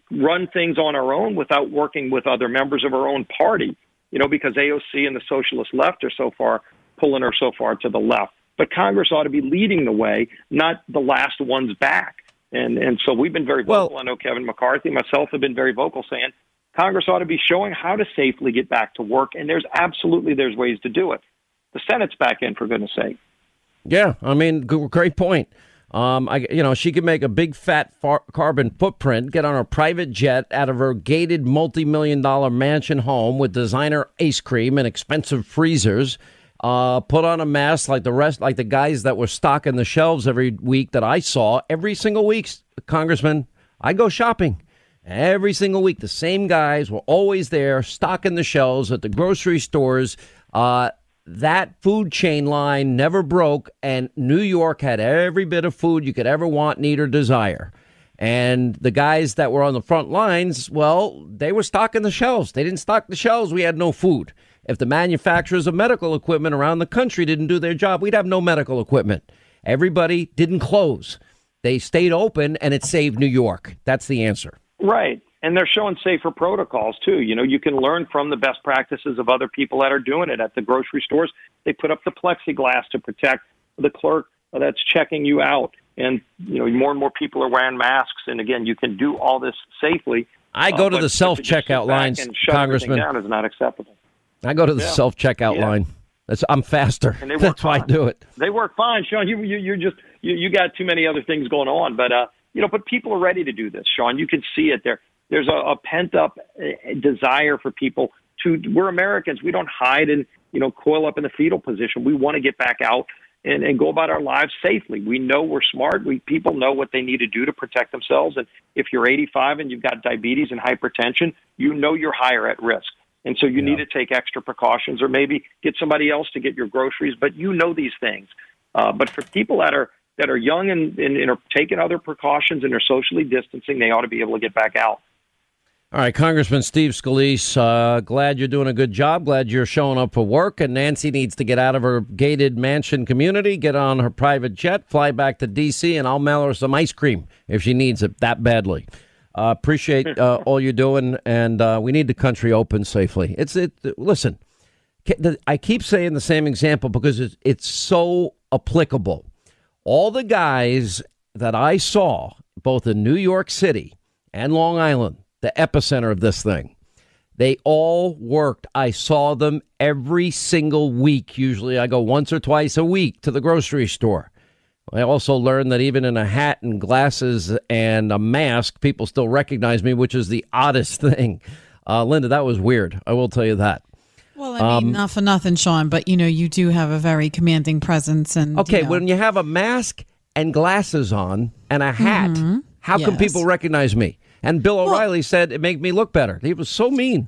run things on her own without working with other members of her own party, you know, because A O C and the socialist left are so far pulling her so far to the left. But Congress ought to be leading the way, not the last ones back. And and so we've been very vocal. Well, I know Kevin McCarthy, myself, have been very vocal saying Congress ought to be showing how to safely get back to work. And there's absolutely there's ways to do it. The Senate's back in, for goodness sake. Yeah, I mean, great point. Um, I, you know, she could make a big fat far carbon footprint, get on her private jet out of her gated multi-million dollar mansion home with designer ice cream and expensive freezers. Uh, put on a mask like the rest, like the guys that were stocking the shelves every week that I saw every single week. Congressman, I go shopping every single week. The same guys were always there stocking the shelves at the grocery stores. Uh, that food chain line never broke. And New York had every bit of food you could ever want, need or desire. And the guys that were on the front lines, well, they were stocking the shelves. They didn't stock the shelves. We had no food. If the manufacturers of medical equipment around the country didn't do their job, we'd have no medical equipment. Everybody didn't close. They stayed open, and it saved New York. That's the answer. Right. And they're showing safer protocols, too. You know, you can learn from the best practices of other people that are doing it. At the grocery stores, they put up the plexiglass to protect the clerk that's checking you out. And, you know, more and more people are wearing masks. And, again, you can do all this safely. I go uh, to the self-checkout lines, Congressman. Down is not acceptable. I go to the yeah. self-checkout yeah. line. That's, I'm faster. And they work That's fine. why I do it. They work fine, Sean. You you you just you, you got too many other things going on, but uh, you know, but people are ready to do this, Sean. You can see it there. There's a, a pent-up desire for people to. We're Americans. We don't hide and you know coil up in the fetal position. We want to get back out and, and go about our lives safely. We know we're smart. We people know what they need to do to protect themselves. And if you're eighty-five and you've got diabetes and hypertension, you know you're higher at risk. And so you yeah. need to take extra precautions or maybe get somebody else to get your groceries. But you know these things. Uh, but for people that are that are young and, and, and are taking other precautions and are socially distancing, they ought to be able to get back out. All right, Congressman Steve Scalise, uh, glad you're doing a good job. Glad you're showing up for work. And Nancy needs to get out of her gated mansion community, get on her private jet, fly back to D C, and I'll mail her some ice cream if she needs it that badly. Uh, appreciate uh, all you're doing, and uh, we need the country open safely. It's it. Listen, I keep saying the same example because it's, it's so applicable. All the guys that I saw, both in New York City and Long Island, the epicenter of this thing, They all worked. I saw them every single week. Usually I go once or twice a week to the grocery store. I also learned that even in a hat and glasses and a mask, people still recognize me, which is the oddest thing. Uh, Linda, that was weird. I will tell you that. Well, I mean, um, not for nothing, Sean, but, you know, you do have a very commanding presence. And okay, you know. When you have a mask and glasses on and a hat, mm-hmm. how yes. can people recognize me? And Bill O'Reilly well, said it made me look better. He was so mean.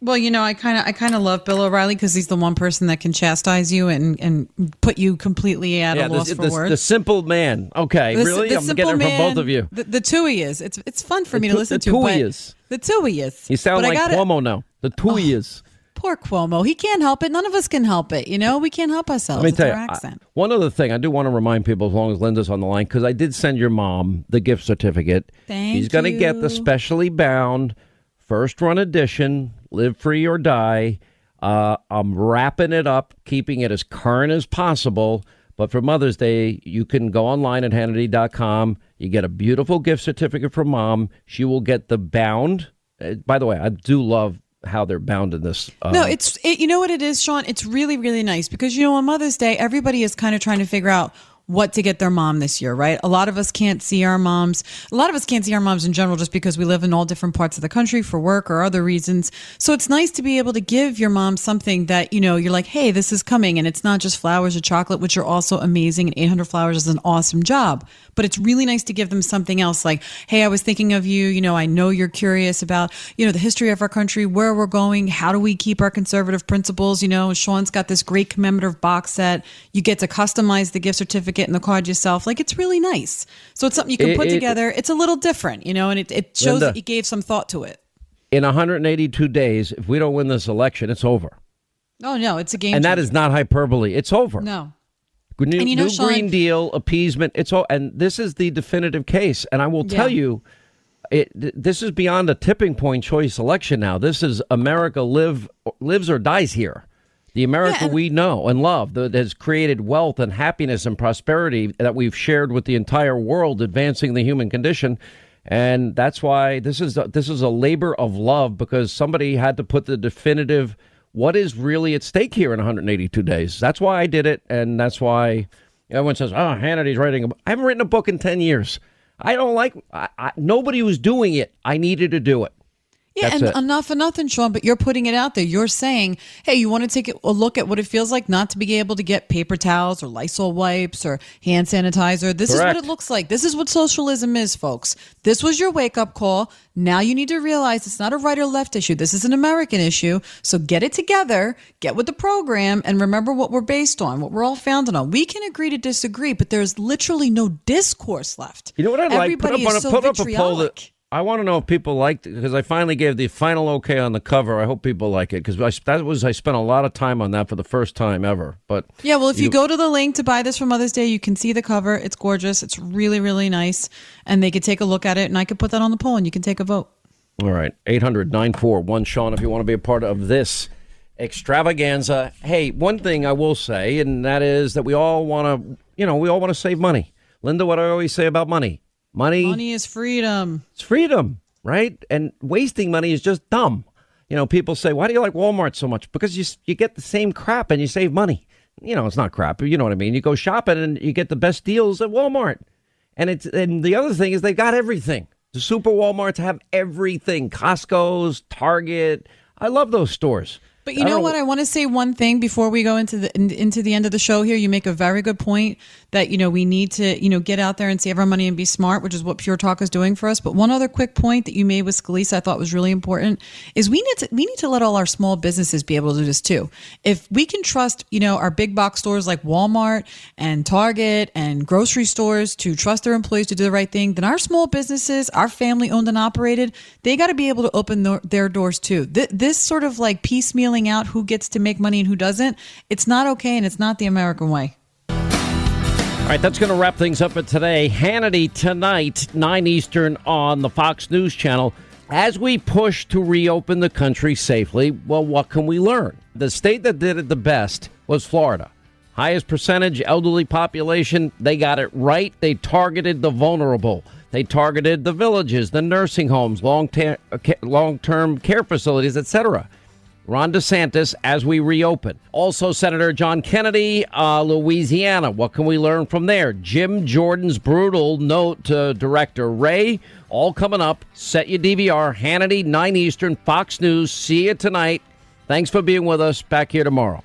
Well, you know, I kind of I kind of love Bill O'Reilly because he's the one person that can chastise you and, and put you completely at yeah, a loss the, for the, words. The simple man. Okay, the, really? The I'm getting man, it from both of you. The, the two he is. It's it's fun for the me to two, listen the to. The two he is. The two he is. You sound but like gotta, Cuomo now. The two oh, he is. Poor Cuomo. He can't help it. None of us can help it. You know, we can't help ourselves. Let me it's tell our you, accent. I, one other thing. I do want to remind people, as long as Linda's on the line, because I did send your mom the gift certificate. Thank She's you. She's going to get the specially bound first run edition. Live Free or Die. Uh, I'm wrapping it up, keeping it as current as possible. But for Mother's Day, you can go online at Hannity dot com. You get a beautiful gift certificate from Mom. She will get the bound. Uh, by the way, I do love how they're bound in this. Uh, no, it's it, you know what it is, Sean? It's really, really nice because, you know, on Mother's Day, everybody is kind of trying to figure out what to get their mom this year, right? A lot of us can't see our moms. A lot of us can't see our moms in general just because we live in all different parts of the country for work or other reasons. So it's nice to be able to give your mom something that, you know, you're like, hey, this is coming. And it's not just flowers or chocolate, which are also amazing. And eight hundred Flowers is an awesome job. But it's really nice to give them something else like, hey, I was thinking of you. You know, I know you're curious about, you know, the history of our country, where we're going. How do we keep our conservative principles? You know, Sean's got this great commemorative box set. You get to customize the gift certificate and the card yourself. Like, it's really nice. So it's something you can it, put it, together. It's a little different, you know, and it, it shows Linda, that you gave some thought to it. In one hundred eighty-two days, if we don't win this election, it's over. Oh, no, it's a game. And changer. That is not hyperbole. It's over. No. New, and you know, new Sean, Green Deal, appeasement. It's all. And this is the definitive case. And I will yeah. tell you, it, this is beyond a tipping point choice election now. This is America live lives or dies here. The America yeah, and, we know and love that has created wealth and happiness and prosperity that we've shared with the entire world, advancing the human condition. And that's why this is a, this is a labor of love, because somebody had to put the definitive what is really at stake here in one hundred eighty-two days. That's why I did it. And that's why everyone says, oh, Hannity's writing a book. I haven't written a book in ten years. I don't like I, I, nobody was doing it. I needed to do it. Yeah, That's and it. Enough for nothing, Sean, but you're putting it out there. You're saying, hey, you want to take a look at what it feels like not to be able to get paper towels or Lysol wipes or hand sanitizer. This Correct. Is what it looks like. This is what socialism is, folks. This was your wake-up call. Now you need to realize it's not a right or left issue. This is an American issue. So get it together, get with the program, and remember what we're based on, what we're all founded on. We can agree to disagree, but there's literally no discourse left. You know what I like? Put up, on a, so put up a poll that... I want to know if people liked it, because I finally gave the final okay on the cover. I hope people like it, because that was I spent a lot of time on that for the first time ever. But yeah, well, if you, you go to the link to buy this for Mother's Day, you can see the cover. It's gorgeous. It's really, really nice. And they could take a look at it, and I could put that on the poll, and you can take a vote. All right. eight hundred nine four one Sean, if you want to be a part of this extravaganza. Hey, one thing I will say, and that is that we all want to, you know, we all want to save money. Linda, what I always say about money. Money, money is freedom. It's freedom, right? And wasting money is just dumb. You know, people say, why do you like Walmart so much? Because you you get the same crap and you save money. You know, it's not crap. You know what I mean? You go shopping and you get the best deals at Walmart. And it's and the other thing is they got everything. The super Walmarts have everything. Costco's, Target. I love those stores. But you know what? I want to say one thing before we go into the in, into the end of the show here. You make a very good point that, you know, we need to, you know, get out there and save our money and be smart, which is what Pure Talk is doing for us. But one other quick point that you made with Scalise I thought was really important is we need to we need to let all our small businesses be able to do this too. If we can trust, you know, our big box stores like Walmart and Target and grocery stores to trust their employees to do the right thing, then our small businesses, our family owned and operated, they got to be able to open the, their doors too. Th- this sort of like piecemeal out who gets to make money and who doesn't, it's not okay, and it's not the American way. All right, that's going to wrap things up for today. Hannity tonight, nine Eastern on the Fox News Channel. As we push to reopen the country safely, well, what can we learn? The state that did it the best was Florida. Highest percentage, elderly population, they got it right. They targeted the vulnerable. They targeted the villages, the nursing homes, long-term long-term care facilities, et cetera. Ron DeSantis, as we reopen. Also, Senator John Kennedy, uh, Louisiana. What can we learn from there? Jim Jordan's brutal note to Director Ray. All coming up. Set your D V R. Hannity, nine Eastern, Fox News. See you tonight. Thanks for being with us. Back here tomorrow.